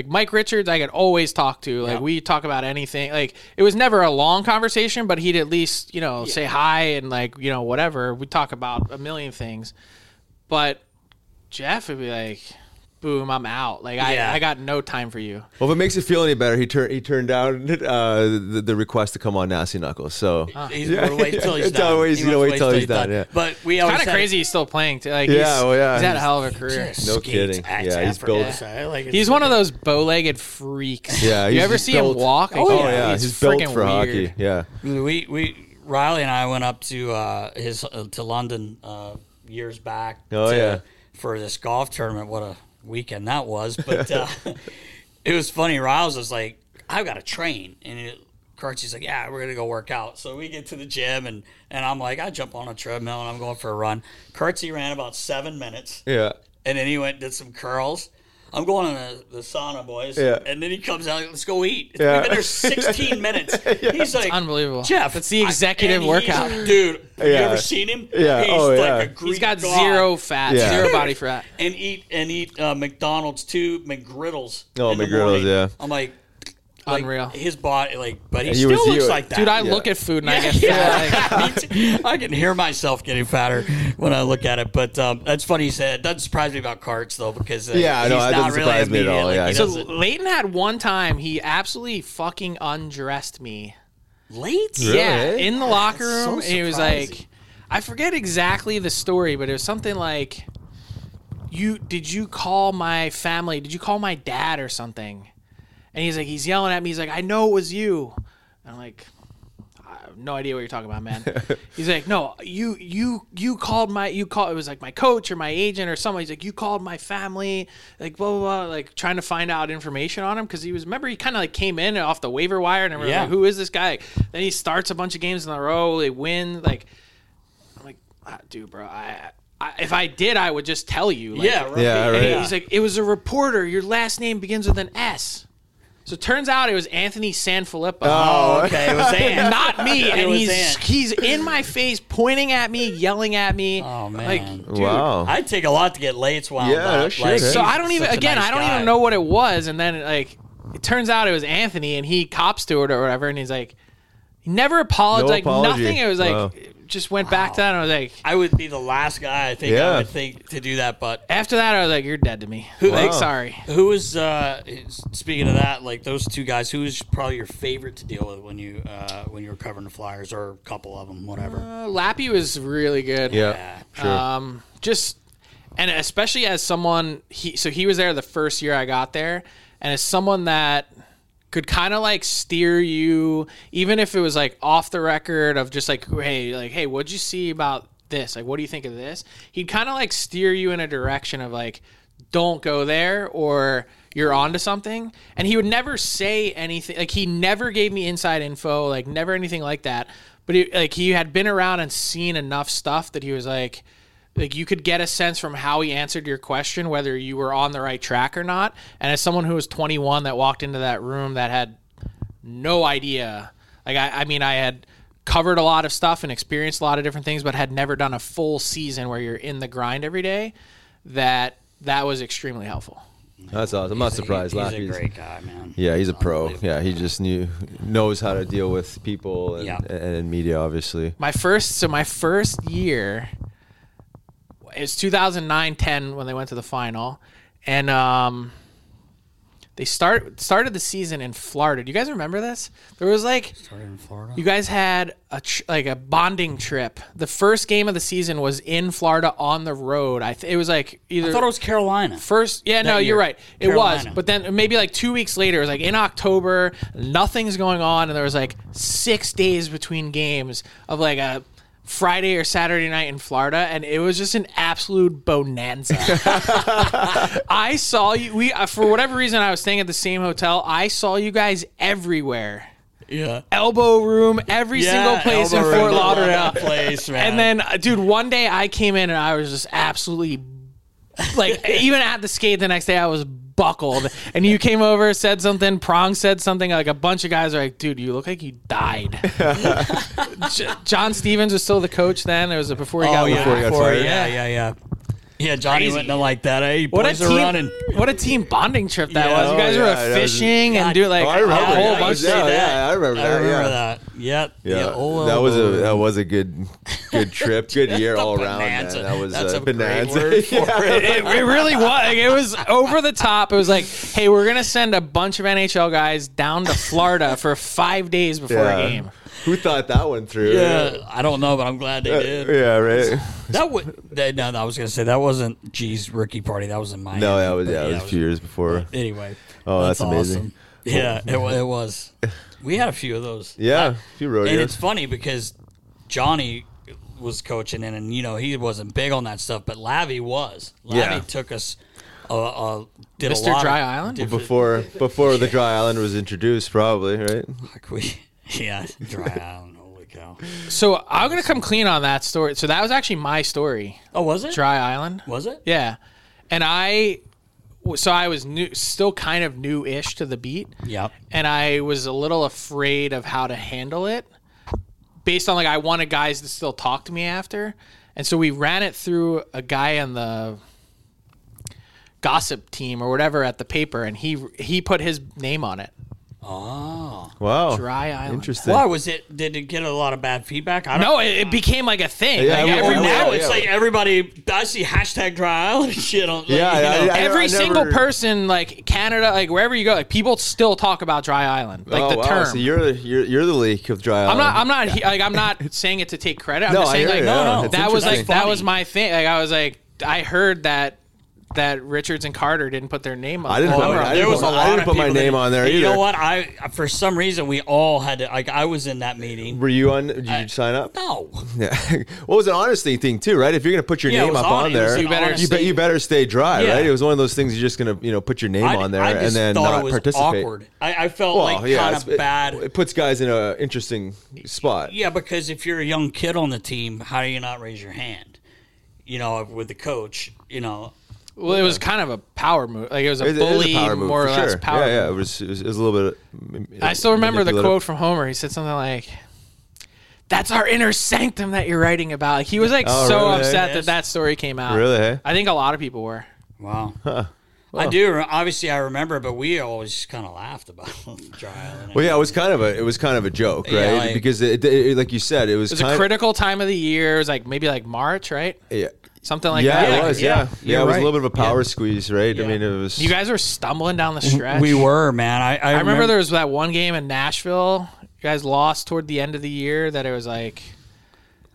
Mike Richards, I could always talk to. Like, we talk about anything. Like, it was never a long conversation, but he'd at least, you know, say hi and, like, you know, whatever. We'd talk about a million things. But Jeff would be like, boom, I'm out. Like, I got no time for you. Well, if it makes you feel any better, he turned down the request to come on Nasty Knuckles. So wait till he's done. It's always, you know, wait till he's done. Yeah. But we always kind of crazy. He's still playing too. Like, he's had a hell of a career. No kidding. Yeah, he's built. Yeah. Like, he's one of those bow-legged freaks. Yeah, you ever see him walk? Like, yeah, he's built for hockey. Yeah, Riley and I went up to to London years back. For this golf tournament. What a weekend that was, but it was funny. Riles was like, I've got to train, and Cartsy's like, yeah, we're gonna go work out. So we get to the gym, and I'm like, I jump on a treadmill and I'm going for a run. Cartsy ran about 7 minutes, and then he went and did some curls. I'm going to the sauna, boys. Yeah. And then he comes out, like, let's go eat. Yeah. We've been there 16 minutes. Yeah. He's like, it's unbelievable. Jeff, it's the executive workout. Dude, have you ever seen him? Yeah. He's like a Greek. He's got zero fat, zero body fat. And eat McDonald's too, McGriddles. Oh, McGriddles, yeah. I'm like, unreal. His body, like, but he still looks like that. Dude, I look at food and I get fat. I can hear myself getting fatter when I look at it. But that's funny. He said it doesn't surprise me about Carts though, because he's not really surprise me at all. Yeah. Like, so Leighton had one time he absolutely fucking undressed me. Late? Yeah, really? In the locker room, so and he was like, I forget exactly the story, but it was something like, did you call my family? Did you call my dad or something? And he's like, he's yelling at me. He's like, I know it was you. And I'm like, I have no idea what you're talking about, man. He's like, no, you called it was like my coach or my agent or somebody. He's like, you called my family, like blah, blah, blah, like trying to find out information on him. Cause he kind of like came in off the waiver wire and everyone was like, who is this guy? Like, then he starts a bunch of games in a row. They win. Like, I'm like, dude, bro, if I did, I would just tell you. Like, right. He's like, it was a reporter. Your last name begins with an S. So it turns out it was Anthony Sanfilippo. Oh, okay. It was not me. And he's in my face, pointing at me, yelling at me. Oh, man. Like, dude, wow. I'd take a lot to get Leights wound up. Sure, like, so I don't even, again, nice I don't guy. Even know what it was. And then, like, it turns out it was Anthony, and he cops to it or whatever. And he's like, he never apologized. No apology. Like, nothing. It was like, just went back to that. And I was like, I would be the last guy I would think to do that. But after that, I was like, you're dead to me. Like, sorry. Who was, speaking of that, like those two guys, who was probably your favorite to deal with when you were covering the Flyers or a couple of them, whatever? Lappy was really good. Yeah. Sure. And especially as someone, he was there the first year I got there. And as someone that could kind of like steer you, even if it was like off the record of just hey, what'd you see about this? Like, what do you think of this? He'd kind of like steer you in a direction of like, don't go there or you're onto something. And he would never say anything. Like, he never gave me inside info, like never anything like that. But he had been around and seen enough stuff that he was like you could get a sense from how he answered your question whether you were on the right track or not. And as someone who was 21 that walked into that room that had no idea, like I had covered a lot of stuff and experienced a lot of different things, but had never done a full season where you're in the grind every day, that was extremely helpful. That's awesome. I'm not surprised. He's a great guy, man. Yeah, he's a pro. Yeah, he just knows how to deal with people and media, obviously. My first year. It was 2009-10 when they went to the final, and they started the season in Florida. Do you guys remember this? There was started in Florida. You guys had a bonding trip. The first game of the season was in Florida on the road. It was either I thought it was Carolina. You're right. It Carolina. Was, but then maybe 2 weeks later, it was in October. Nothing's going on, and there was 6 days between games of a Friday or Saturday night in Florida, and it was just an absolute bonanza. I saw you. For whatever reason, I was staying at the same hotel. I saw you guys everywhere. Yeah, elbow room, every single place in Fort Lauderdale. Place, man. And then, dude, one day I came in and I was just absolutely even at the skate the next day, I was buckled. And you came over, said something. Prong said something. A bunch of guys are like, dude, you look like you died. John Stevens was still the coach then. It was before he got fired. Yeah. Yeah, Johnny went in like that. Hey, boys are running. What a team bonding trip that was. You guys were fishing and doing a whole bunch of that. Yeah, I remember that. Yep. Yeah. That was a good trip. Good year all around. That was a bonanza. It really was. It was over the top. It was hey, we're going to send a bunch of NHL guys down to Florida for 5 days before a game. Who thought that one through? Yeah, I don't know, but I'm glad they did. Yeah, right. I was gonna say that wasn't G's rookie party. That was in Miami. No, that was a few years before. Anyway, that's amazing. Awesome. Yeah, it was. We had a few of those. Yeah, a few rodeos. And it's funny because Johnny was coaching, and he wasn't big on that stuff, but Lavi was. Lavi took us. Did Mr. a lot Dry of, Island did, before the Dry Island was introduced, probably right. Yeah, Dry Island. Holy cow! So I'm gonna come clean on that story. So that was actually my story. Oh, was it Dry Island? Was it? Yeah, and I was new, still kind of new-ish to the beat. Yep. And I was a little afraid of how to handle it, based on I wanted guys to still talk to me after, and so we ran it through a guy on the gossip team or whatever at the paper, and he put his name on it. Oh wow! Dry Island. Interesting. Why was it? Did it get a lot of bad feedback? No, it became a thing. Yeah, it's everybody. I see # Dry Island shit on. Every single person Canada, wherever you go, people still talk about Dry Island. Term. So you're the leak of Dry Island. I'm not. I'm not saying it to take credit. I'm just saying no. That was my thing. I heard that. That Richards and Carter didn't put their name on. I didn't. I didn't put my name on there either. You know what? For some reason we all had to. I was in that meeting. Were you on? Did you sign up? No. Yeah. Well, it was an honesty thing too, right? If you're gonna put your name up on there, you better stay dry, right? It was one of those things you're just gonna put your name on there and then not participate. Awkward. I felt kind of bad. It puts guys in an interesting spot. Yeah, because if you're a young kid on the team, how do you not raise your hand? With the coach, Well, it was kind of a power move. Like, it was a bully, more or less power move. Yeah, it was a little bit. I still remember the quote from Homer. He said something like, "That's our inner sanctum that you're writing about." Like, he was like so upset that that story came out. Really? Hey? I think a lot of people were. Wow. Huh. Well, I do. Obviously, I remember, but we always kind of laughed about the trial. Well, yeah, it was kind of a joke, right? Yeah, like, because it, like you said, it was a critical time of the year. It was like maybe like March, right? Yeah. Something like that. Yeah, it was. Yeah, yeah, it was a little bit of a power squeeze, right? Yeah. I mean, it was. You guys were stumbling down the stretch. We were, man. I remember there was that one game in Nashville. You guys lost toward the end of the year. That it was like,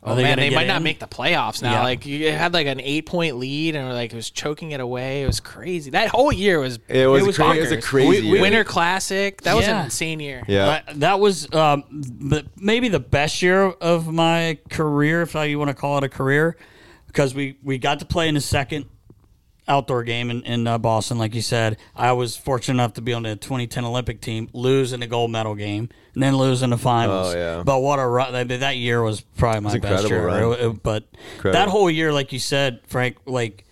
oh man, they might not make the playoffs now. Yeah. Like, you had like an 8-point lead, and it was choking it away. It was crazy. That whole year was. It was bonkers. It was a crazy year. Winter Classic. That was an insane year. Yeah, that was maybe the best year of my career, if you want to call it a career. Because we got to play in the second outdoor game in Boston, like you said. I was fortunate enough to be on the 2010 Olympic team, lose in the gold medal game, and then lose in the finals. Oh, yeah. But what a run. That year was probably my best year. That whole year, like you said, Frank, like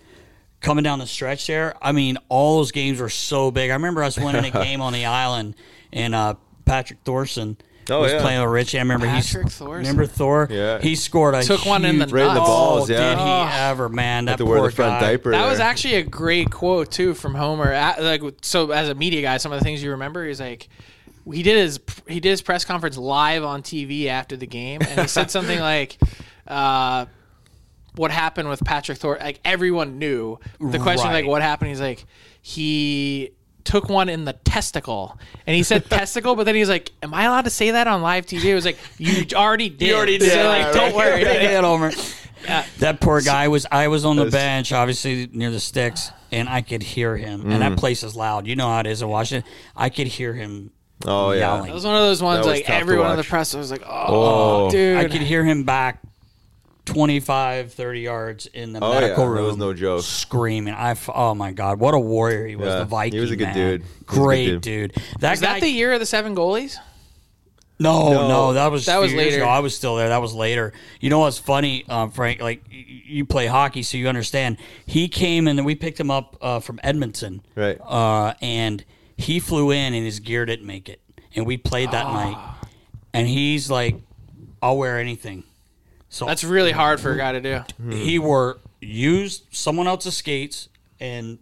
coming down the stretch there, I mean, all those games were so big. I remember us winning a game on the island, and Patrick Thorsen was playing with Richie. I remember Thor. Yeah. He scored a took huge, one in the nuts. The balls, yeah. Did he ever, man? That poor the front guy. Diaper that there. Was actually a great quote too from Homer. Like, so, as a media guy, some of the things you remember is like he did his press conference live on TV after the game, and he said something like, "What happened with Patrick Thor?" Like, everyone knew the question. Right. Like, what happened? He's like, he took one in the testicle, and he said testicle, but then he's like, "Am I allowed to say that on live TV?" It was like, you already did. So, like, don't worry. Homer. That poor guy was. I was on the bench, obviously near the sticks, and I could hear him. And that place is loud. You know how it is in Washington. I could hear him. Oh yeah, yelling. That was one of those ones. Like, everyone in the press was like, "Oh, dude!" I could hear him back 25, 30 yards in the medical room. That was no joke. Screaming. Oh, my God. What a warrior he was. The Viking, he was a good dude. Great dude. Was that the year of the 7 goalies? No. That was later. I was still there. That was later. You know what's funny, Frank? Like, you play hockey, so you understand. He came, and then we picked him up from Edmonton. Right. And he flew in, and his gear didn't make it. And we played that night. And he's like, "I'll wear anything." So that's really hard for a guy to do. He used someone else's skates and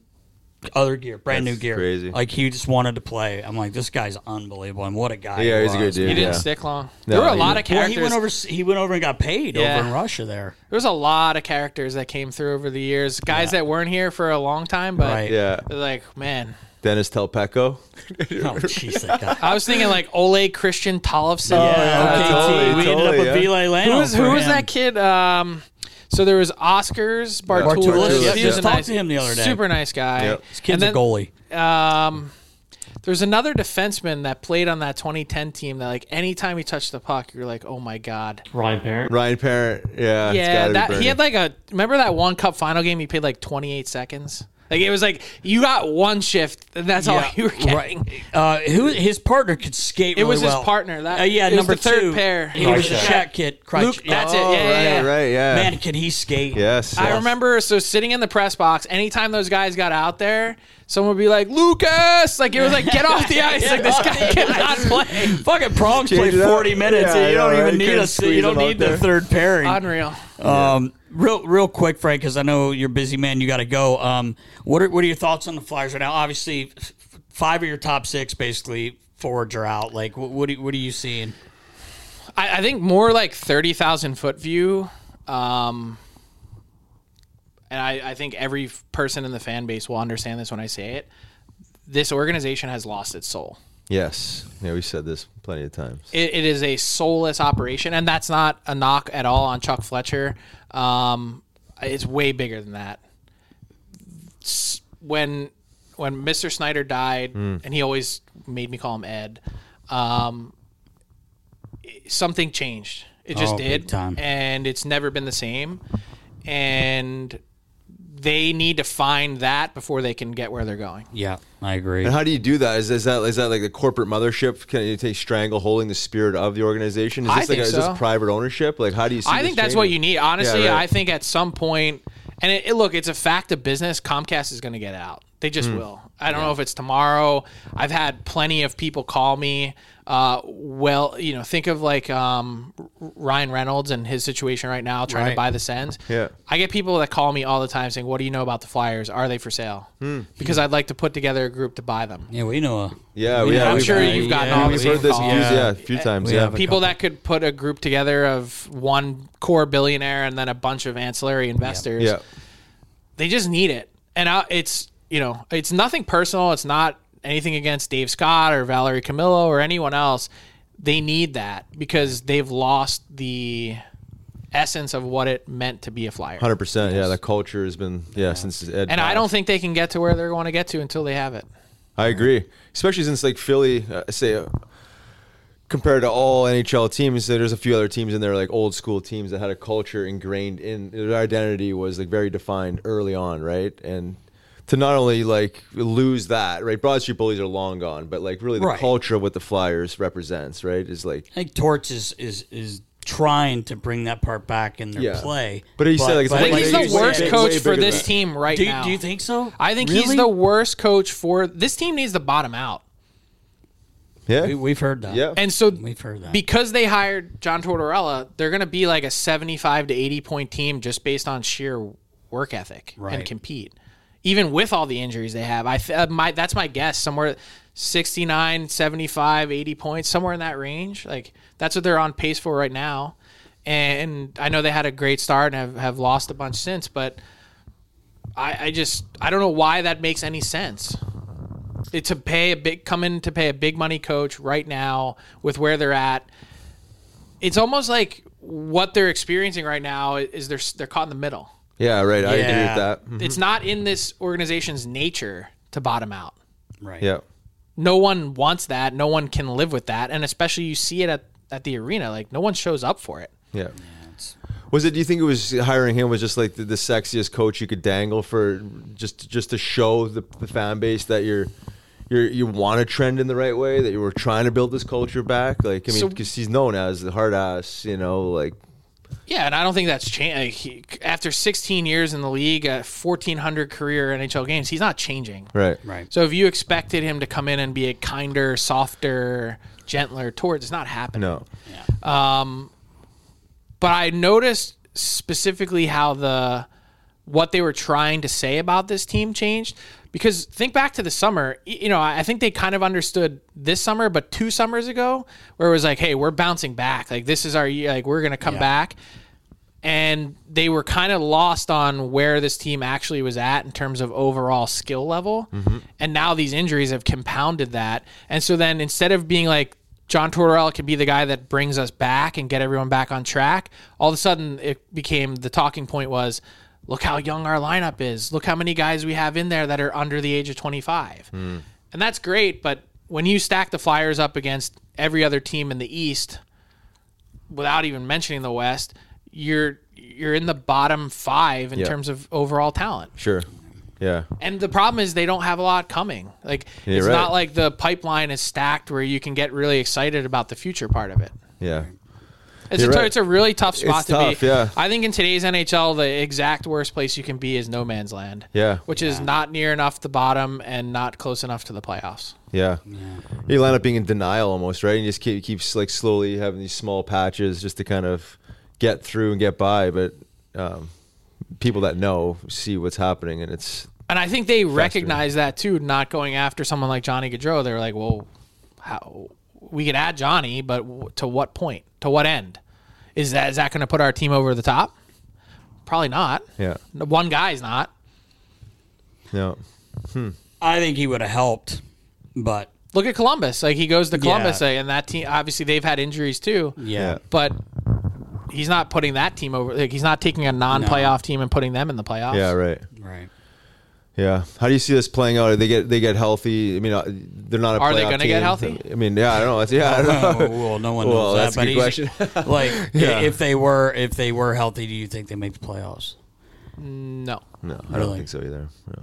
other gear, brand new gear. Crazy. Like, he just wanted to play. I'm like, this guy's unbelievable, and what a guy. Yeah, he's a good dude. He didn't stick long. No, there were a lot of characters. Well, he went over and got paid over in Russia there. There was a lot of characters that came through over the years. Guys that weren't here for a long time, but like, man. Dennis Telpecco. Oh, jeez, that guy. I was thinking like Ole Christian Tollefsen. Oh, yeah, totally, we ended up with Ville Lano. Who was that kid? So there was Oscars Bartulis. Yep. He was talked to him the other day. Super nice guy. Yep. This kid's a goalie. There's another defenseman that played on that 2010 team that, like, anytime he touched the puck, you're like, oh my God. Ryan Parent. Yeah. Yeah. He had like remember that one cup final game? He played like 28 seconds. Like, it was like, you got one shift, and that's all you were getting. Right. His partner could skate really well. It was his partner. Number 2. Third pair. He was a Czech kid. Luke, that's it. Yeah. Man, can he skate? Yes. I remember, so sitting in the press box, anytime those guys got out there, someone would be like, "Lucas!" Like, it was like, get off the ice. Like, this guy cannot play. Fucking Prong played 40 minutes, and you don't even need us. You don't need the third pairing. Unreal. Real quick, Frank, because I know you're a busy man. You got to go. What are your thoughts on the Flyers right now? Obviously, 5 of your top 6 basically forwards are out. Like, what are you seeing? I think more like 30,000-foot view, and I think every person in the fan base will understand this when I say it. This organization has lost its soul. Yes. Yeah, we said this plenty of times. It is a soulless operation, and that's not a knock at all on Chuck Fletcher. It's way bigger than that. When Mr. Snyder died, and he always made me call him Ed, something changed. It just did, and it's never been the same. And they need to find that before they can get where they're going. Yeah, I agree. And how do you do that? Is that like the corporate mothership? Can you take strangle holding the spirit of the organization? Is this private ownership? Like, how do you see this changing? That's what you need. Honestly, I think at some point, And look, it's a fact of business. Comcast is going to get out. They just will. I don't know if it's tomorrow. I've had plenty of people call me. Think of like Ryan Reynolds and his situation right now trying to buy the Sens. Yeah. I get people that call me all the time saying, what do you know about the Flyers? Are they for sale? Because I'd like to put together a group to buy them. Yeah, we know. I'm sure you've gotten all these calls. Yeah, a few times. Yeah. People that could put a group together of one core billionaire and then a bunch of ancillary investors. Yeah. They just need it. And it's nothing personal. It's not anything against Dave Scott or Valerie Camillo or anyone else. They need that because they've lost the essence of what it meant to be a Flyer. 100%. Yeah, the culture has been, since Ed Powell. And I don't think they can get to where they're going to get to until they have it. I agree. Especially since like Philly, compared to all NHL teams, there's a few other teams in there, like old school teams that had a culture ingrained in their identity was like very defined early on, right? And to not only like lose that, right? Broad Street Bullies are long gone, but like really the culture of what the Flyers represents, right? Is like I think Torts is trying to bring that part back in their play. But he said, he's the worst coach for this team right now. Do you think so? I think he's the worst coach for this team. Needs to bottom out. Yeah, we've heard that. Yeah, and so we've heard that because they hired John Tortorella, they're going to be like a 75 to 80 point team just based on sheer work ethic and compete. Even with all the injuries they have, that's my guess. Somewhere 69, 75, 80 points, somewhere in that range. Like that's what they're on pace for right now. And I know they had a great start and have lost a bunch since, but I don't know why that makes any sense. To pay a big money coach right now with where they're at. It's almost like what they're experiencing right now is they're caught in the middle. Yeah, right. I agree with that. Mm-hmm. It's not in this organization's nature to bottom out. Right. Yeah. No one wants that. No one can live with that. And especially you see it at the arena. Like, no one shows up for it. Yeah. Do you think it was hiring him was just like the sexiest coach you could dangle for just to show the fan base that you want to trend in the right way, that you were trying to build this culture back? Like, I mean, because he's known as the hard ass, Yeah, and I don't think that's changed. After 16 years in the league, 1,400 career NHL games, he's not changing. Right. So if you expected him to come in and be a kinder, softer, gentler towards, it's not happening. No. Yeah. But I noticed specifically how what they were trying to say about this team changed. Because think back to the summer, I think they kind of understood this summer, but 2 summers ago, where it was like, hey, we're bouncing back. Like, this is our year. Like, we're going to come back. And they were kind of lost on where this team actually was at in terms of overall skill level. Mm-hmm. And now these injuries have compounded that. And so then instead of being like, John Tortorella can be the guy that brings us back and get everyone back on track, all of a sudden it became the talking point was, look how young our lineup is. Look how many guys we have in there that are under the age of 25. Mm. And that's great, but when you stack the Flyers up against every other team in the East, without even mentioning the West, you're in the bottom 5 in terms of overall talent. Sure. Yeah. And the problem is they don't have a lot coming. Like it's not like the pipeline is stacked where you can get really excited about the future part of it. Yeah. It's a really tough spot to be. Yeah. I think in today's NHL, the exact worst place you can be is no man's land. Yeah. Which is not near enough the bottom and not close enough to the playoffs. Yeah. You line up being in denial almost, right? And you just keeps like slowly having these small patches just to kind of get through and get by. But people that know see what's happening, and it's. And I think they recognize that too. Not going after someone like Johnny Gaudreau, they're like, well, how. We could add Johnny, but to what point? To what end? Is that going to put our team over the top? Probably not. Yeah. One guy's not. No. I think he would have helped, but look at Columbus. Like he goes to Columbus, and that team obviously they've had injuries too. Yeah. But he's not putting that team over. Like he's not taking a non-playoff team and putting them in the playoffs. Yeah. Right. Right. Yeah. How do you see this playing out? They get healthy. I mean, they're not a playoff team. Are they going to get healthy? I mean, I don't know. I don't know. Well, no one knows that. That's a good question. Like, if they were healthy, do you think they make the playoffs? No. No, I don't think so either. No.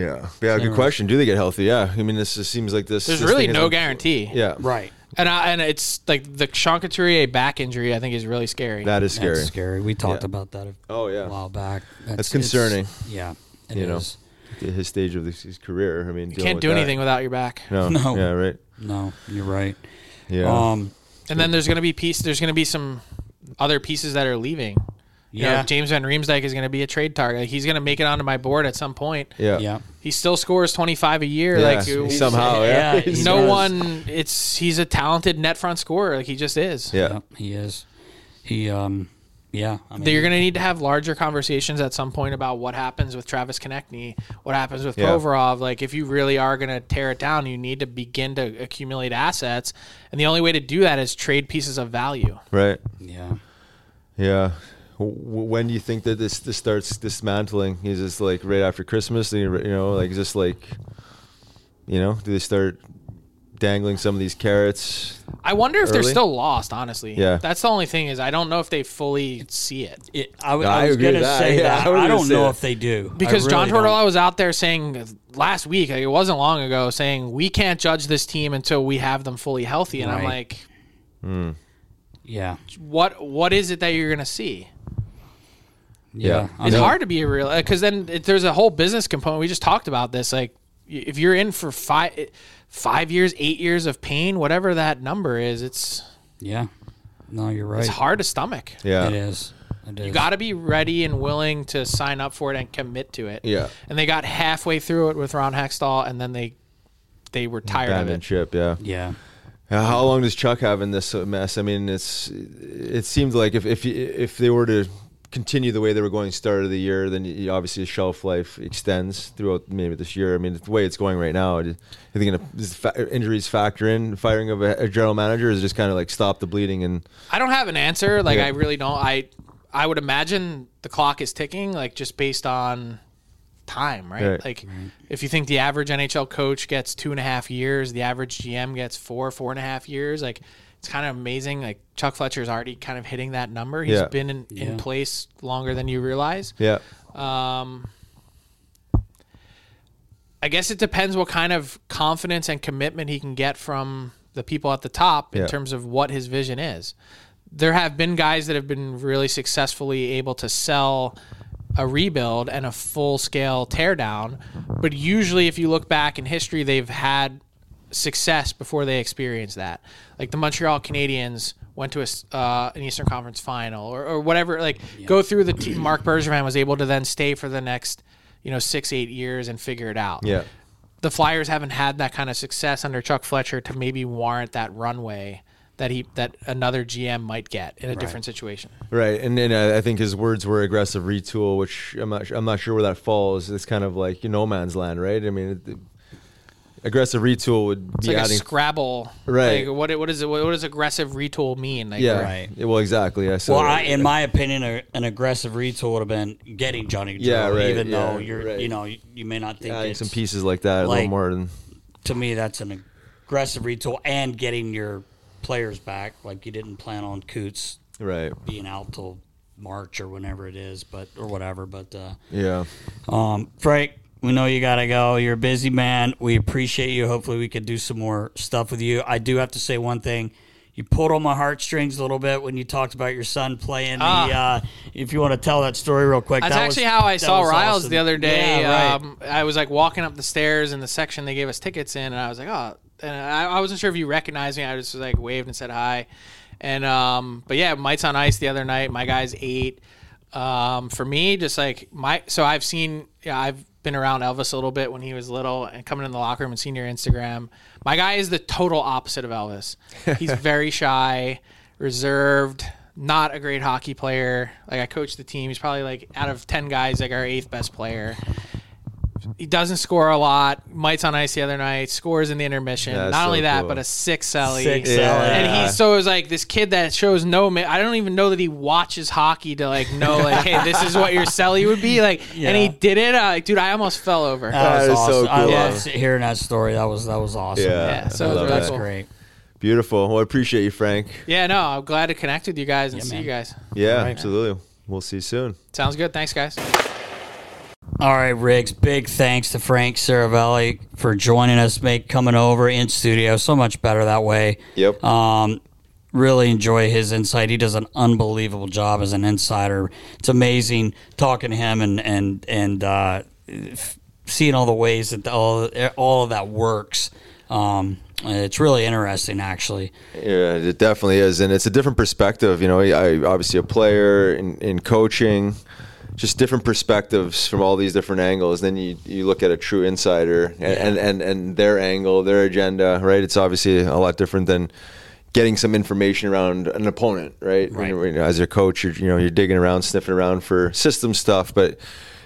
Yeah. Yeah, good question. Do they get healthy? Yeah. I mean, this just seems like this. There's really no guarantee. Yeah. Right. And it's like the Sean Couturier back injury, I think, is really scary. That is scary. That's scary. We talked about that a while back. That's concerning. Yeah. It is. His stage of his career. I mean, you can't do anything without your back. No. Yeah, right. No, you're right. Yeah. And then there's going to be some other pieces that are leaving. Yeah. You know, James Van Riemsdyk is going to be a trade target. He's going to make it onto my board at some point. Yeah. Yeah. He still scores 25 a year. Yeah. Like somehow. Yeah. He's a talented net front scorer. Like he just is. Yeah. He is. Yeah, I mean, you're going to need to have larger conversations at some point about what happens with Travis Konechny, what happens with Provorov. Like, if you really are going to tear it down, you need to begin to accumulate assets, and the only way to do that is trade pieces of value. Right. Yeah. Yeah. When do you think that this starts dismantling? Is this like right after Christmas? Do they start dangling some of these carrots? I wonder if they're still lost, honestly. Yeah. That's the only thing is I don't know if they fully see it. I was going to say that. I don't know if they do. Because John Tortorella was out there saying last week, like it wasn't long ago, saying we can't judge this team until we have them fully healthy. And I'm like, yeah. What is it that you're going to see? Yeah. It's hard to be real because then there's a whole business component. We just talked about this. Like if you're in for 5 years, 8 years of pain, whatever that number is, it's... Yeah. No, you're right. It's hard to stomach. Yeah. It is. You got to be ready and willing to sign up for it and commit to it. Yeah. And they got halfway through it with Ron Hextall, and then they were tired of it. Chip, yeah. Yeah. How long does Chuck have in this mess? I mean, it seemed like if they were to continue the way they were going start of the year, then obviously the shelf life extends throughout maybe this year. I mean, the way it's going right now, I think injuries factor in, firing of a general manager is just kind of like stop the bleeding. And I don't have an answer. Like I really don't. I would imagine the clock is ticking, like just based on time, right? Like if you think the average NHL coach gets 2.5 years, the average GM gets 4.5 years, like it's kind of amazing. Like Chuck Fletcher's already kind of hitting that number. He's been in place longer than you realize. Yeah. I guess it depends what kind of confidence and commitment he can get from the people at the top in terms of what his vision is. There have been guys that have been really successfully able to sell a rebuild and a full-scale teardown, but usually if you look back in history, they've had success before they experience that. Like the Montreal Canadiens went to an Eastern Conference final or whatever, like go through the team. Mark Bergevin was able to then stay for the next, 6-8 years and figure it out. Yeah. The Flyers haven't had that kind of success under Chuck Fletcher to maybe warrant that runway that another GM might get in a different situation. Right. And I think his words were aggressive retool, which I'm not sure where that falls. It's kind of like no man's land, right? I mean, aggressive retool would be like adding a Scrabble, right? Like what is it? What does aggressive retool mean? Like, yeah, right. Well, exactly. In my opinion, an aggressive retool would have been getting Johnny Gaudreau, though you're, you may not think it's some pieces like that. A little more than to me, that's an aggressive retool and getting your players back. Like you didn't plan on Coots being out till March or whenever it is, Frank. We know you got to go. You're a busy man. We appreciate you. Hopefully we could do some more stuff with you. I do have to say one thing. You pulled on my heartstrings a little bit when you talked about your son playing if you want to tell that story real quick. That's actually how I saw Riles awesome. The other day. Yeah, right. I was like walking up the stairs in the section they gave us tickets in, and I was like, oh. And I wasn't sure if you recognized me. I just was like waved and said hi. And but yeah, Mike's on ice the other night. My guy's 8. For me, just like my – so I've seen – I've been around Elvis a little bit when he was little and coming in the locker room and seeing your Instagram. My guy is the total opposite of Elvis. He's very shy, reserved, not a great hockey player. Like I coached the team. He's probably like out of 10 guys, like our 8th best player. He doesn't score a lot. Mites on ice the other night, scores in the intermission. Yeah, not only that, cool. but a 6-celly. And so it was like this kid that shows no... I don't even know that he watches hockey to like know, like, hey, this is what your celly would be. Like, and he did it. Like, dude, I almost fell over. That was awesome. So cool. I love hearing that story. That was awesome. Yeah so really that's cool. Great. Beautiful. Well, I appreciate you, Frank. Yeah, no, I'm glad to connect with you guys and see you guys. Yeah, right, absolutely. Man. We'll see you soon. Sounds good. Thanks, guys. All right, Riggs, big thanks to Frank Seravalli for joining us, coming over in studio. So much better that way. Yep. Really enjoy his insight. He does an unbelievable job as an insider. It's amazing talking to him and seeing all the ways that all of that works. It's really interesting, actually. Yeah, it definitely is, and it's a different perspective. You know, I obviously a player in coaching, just different perspectives from all these different angles. Then you look at a true insider and their angle, their agenda, right? It's obviously a lot different than getting some information around an opponent, right? Right. You know, as your coach, you're digging around, sniffing around for system stuff, but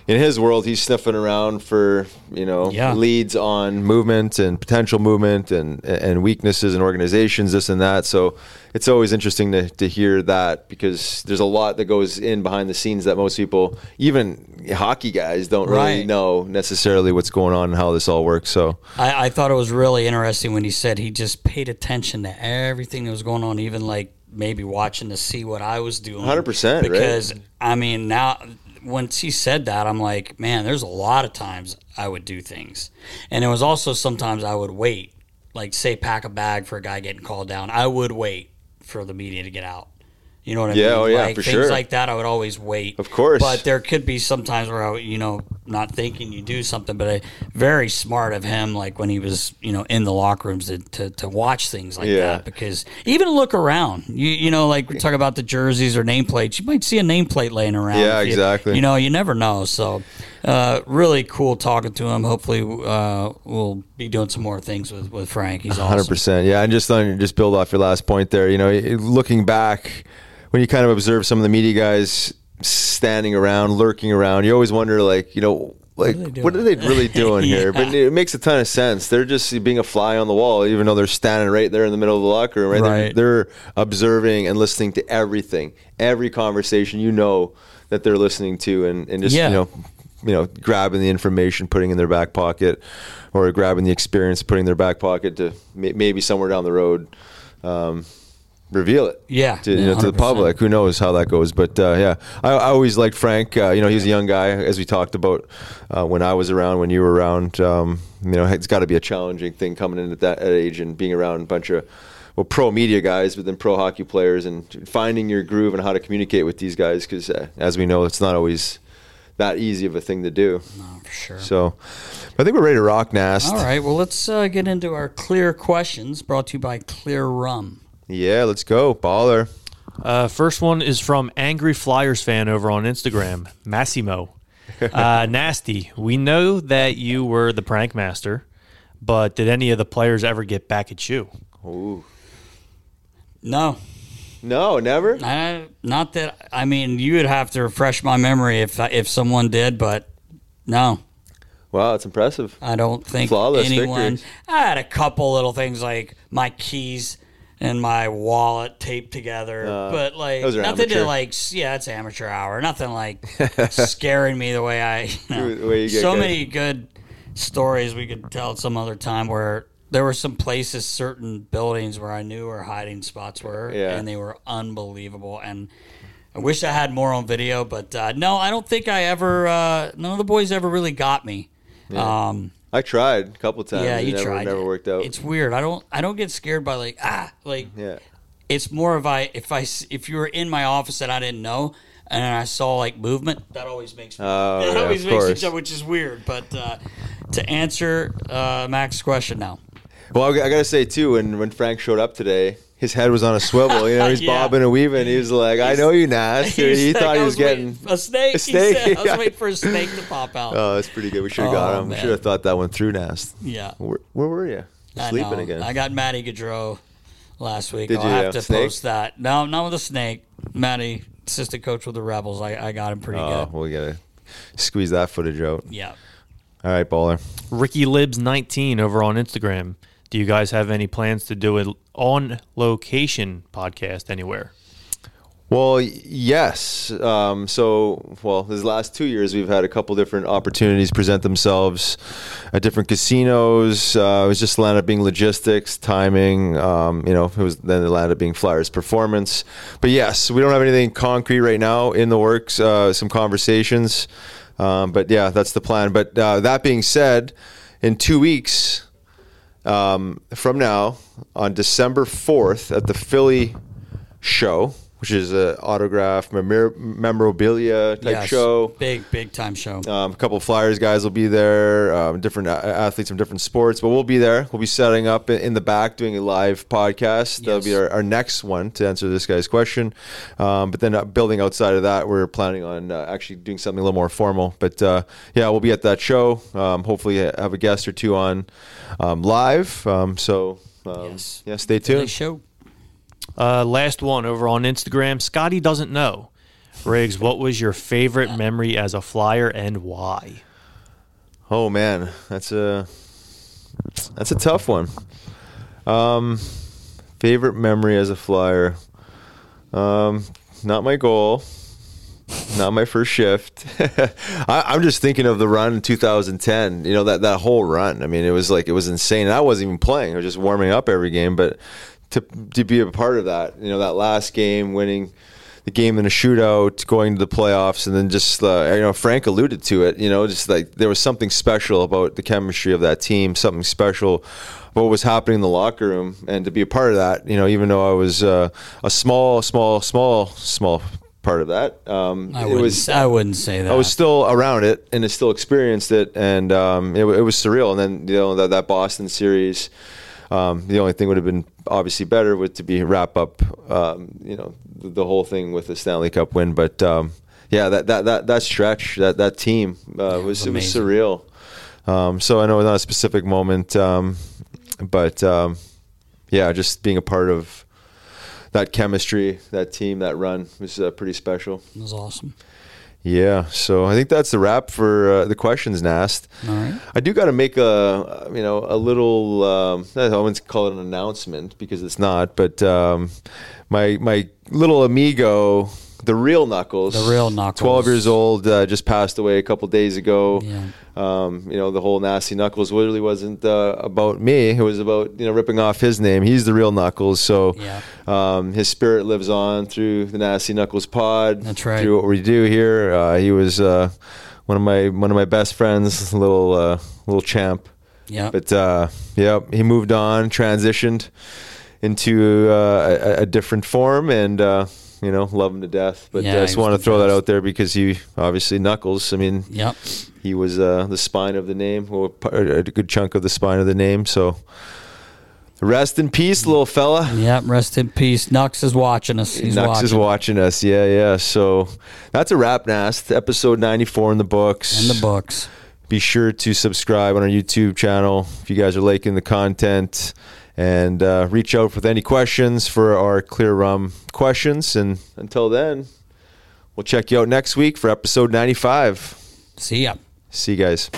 in his world, he's sniffing around for, leads on movement and potential movement and weaknesses and organizations, this and that. So it's always interesting to hear that, because there's a lot that goes in behind the scenes that most people, even hockey guys, don't really know necessarily what's going on and how this all works. So I thought it was really interesting when he said he just paid attention to everything that was going on, even like maybe watching to see what I was doing. 100%, because, right? I mean, now, once he said that, I'm like, man, there's a lot of times I would do things. And it was also sometimes I would wait, like, say, pack a bag for a guy getting called down. I would wait for the media to get out. You know what I mean? Yeah, oh, yeah, for sure. Things like that, I would always wait. Of course. But there could be some times where I would, not thinking you do something, but very smart of him, like, when he was, in the locker rooms to watch things like that. Because even look around. You know, like, we talk about the jerseys or nameplates. You might see a nameplate laying around. Yeah, exactly. You never know. So, really cool talking to him. Hopefully, we'll be doing some more things with Frank. He's awesome. 100%. Yeah, and just build off your last point there. Looking back, when you kind of observe some of the media guys standing around, lurking around, you always wonder, what are they really doing here? But it makes a ton of sense. They're just being a fly on the wall, even though they're standing right there in the middle of the locker room, right? They're observing and listening to everything, every conversation that they're listening to, and just, grabbing the information, putting in their back pocket, or grabbing the experience, putting in their back pocket to maybe somewhere down the road, reveal it to the public. Who knows how that goes, but I always liked Frank. He was a young guy, as we talked about, when I was around, when you were around. It's got to be a challenging thing coming in at that age and being around a bunch of pro media guys, but then pro hockey players, and finding your groove and how to communicate with these guys, because as we know, it's not always that easy of a thing to do. No, for sure. So I think we're ready to rock, Nast. All right, well, let's get into our Clear questions, brought to you by Clear Rum. Yeah, let's go, baller. First one is from Angry Flyers fan over on Instagram, Massimo. Nasty, we know that you were the prank master, but did any of the players ever get back at you? Ooh. No, never? Not that, you would have to refresh my memory if someone did, but no. Wow, that's impressive. I don't think flawless anyone. Victories. I had a couple little things like my keys and my wallet taped together, but nothing to it's amateur hour. Nothing like scaring me the way I. The way you get so good. Many good stories we could tell at some other time, where there were some places, certain buildings where I knew where hiding spots were, and they were unbelievable. And I wish I had more on video, but no, I don't think I ever. None of the boys ever really got me. Yeah. I tried a couple times. Yeah, it never worked out. It's weird. I don't get scared by It's more of if you were in my office and I didn't know and I saw movement, that always makes me. Jump, which is weird. But to answer Mac's question now. Well, I gotta say too, when Frank showed up today, his head was on a swivel. He's bobbing and weaving. He was like, "I know you, Nast." He thought he was getting a snake. He said, I was waiting for a snake to pop out. Oh, that's pretty good. We should have got him. We should have thought that one through, Nast. Yeah. Where were you? Sleeping again. I got Matty Gaudreau last week. Did you have to post that? No, not with a snake. Matty, assistant coach with the Rebels. I got him pretty good. Well, we gotta squeeze that footage out. Yeah. All right, baller. Ricky Libs 19 over on Instagram. Do you guys have any plans to do an on-location podcast anywhere? Well, yes. These last 2 years, we've had a couple different opportunities present themselves at different casinos. It was just landed up being logistics, timing. It was then it landed up being Flyers performance. But yes, we don't have anything concrete right now in the works. Some conversations. But yeah, that's the plan. But that being said, in 2 weeks from now, on December 4th at the Philly show, which is an autograph memorabilia type show. Big time show. A couple of Flyers guys will be there, different athletes from different sports, but we'll be there. We'll be setting up in the back, doing a live podcast. Yes. That'll be our next one to answer this guy's question. But then building outside of that, we're planning on actually doing something a little more formal. But yeah, we'll be at that show. Hopefully have a guest or two on live. Yeah, stay tuned. Philly show. Last one over on Instagram. Scotty doesn't know. Riggs, what was your favorite memory as a Flyer and why? Oh man, that's a tough one. Favorite memory as a Flyer. Not my goal. Not my first shift. I'm just thinking of the run in 2010. You know, that whole run. I mean, it was insane. And I wasn't even playing. I was just warming up every game, but to be a part of that, you know, that last game, winning the game in a shootout, going to the playoffs, and then just, you know, Frank alluded to it, you know, just like there was something special about the chemistry of that team, something special about what was happening in the locker room, and to be a part of that, you know, even though I was a small part of that. I wouldn't say that. I was still around it, and I still experienced it, and it was surreal. And then, you know, that Boston series, the only thing would have been obviously better would to be wrap up, you know, the whole thing with the Stanley Cup win. But yeah, that stretch, that team was surreal. So I know not a specific moment, but yeah, just being a part of that chemistry, that team, that run was pretty special. It was awesome. Yeah, so I think that's the wrap for the questions, Nast. All right. I do got to make a little, I wouldn't call it an announcement because it's not, but my little amigo, the real Knuckles, 12 years old, just passed away a couple days ago. Yeah. You know, the whole nasty Knuckles really wasn't about me. It was about, you know, ripping off his name. He's the real Knuckles. So yeah. His spirit lives on through the Nasty Knuckles pod. That's right. Through what we do here. He was one of my best friends, little champ. Yeah. But yeah, he moved on, transitioned into a different form, and you know, love him to death, but I just want to throw that out there because he obviously Knuckles. I mean, yep. He was the spine of the name, or a good chunk of the spine of the name. So, rest in peace, little fella. Yeah, rest in peace. Nux is watching us. He's watching us. Yeah. So that's a wrap, Nast. Episode 94 in the books. Be sure to subscribe on our YouTube channel if you guys are liking the content. And reach out with any questions for our Clear Rum questions. And until then, we'll check you out next week for episode 95. See ya. See you guys.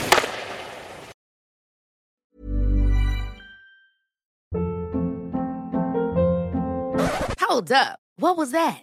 Hold up. What was that?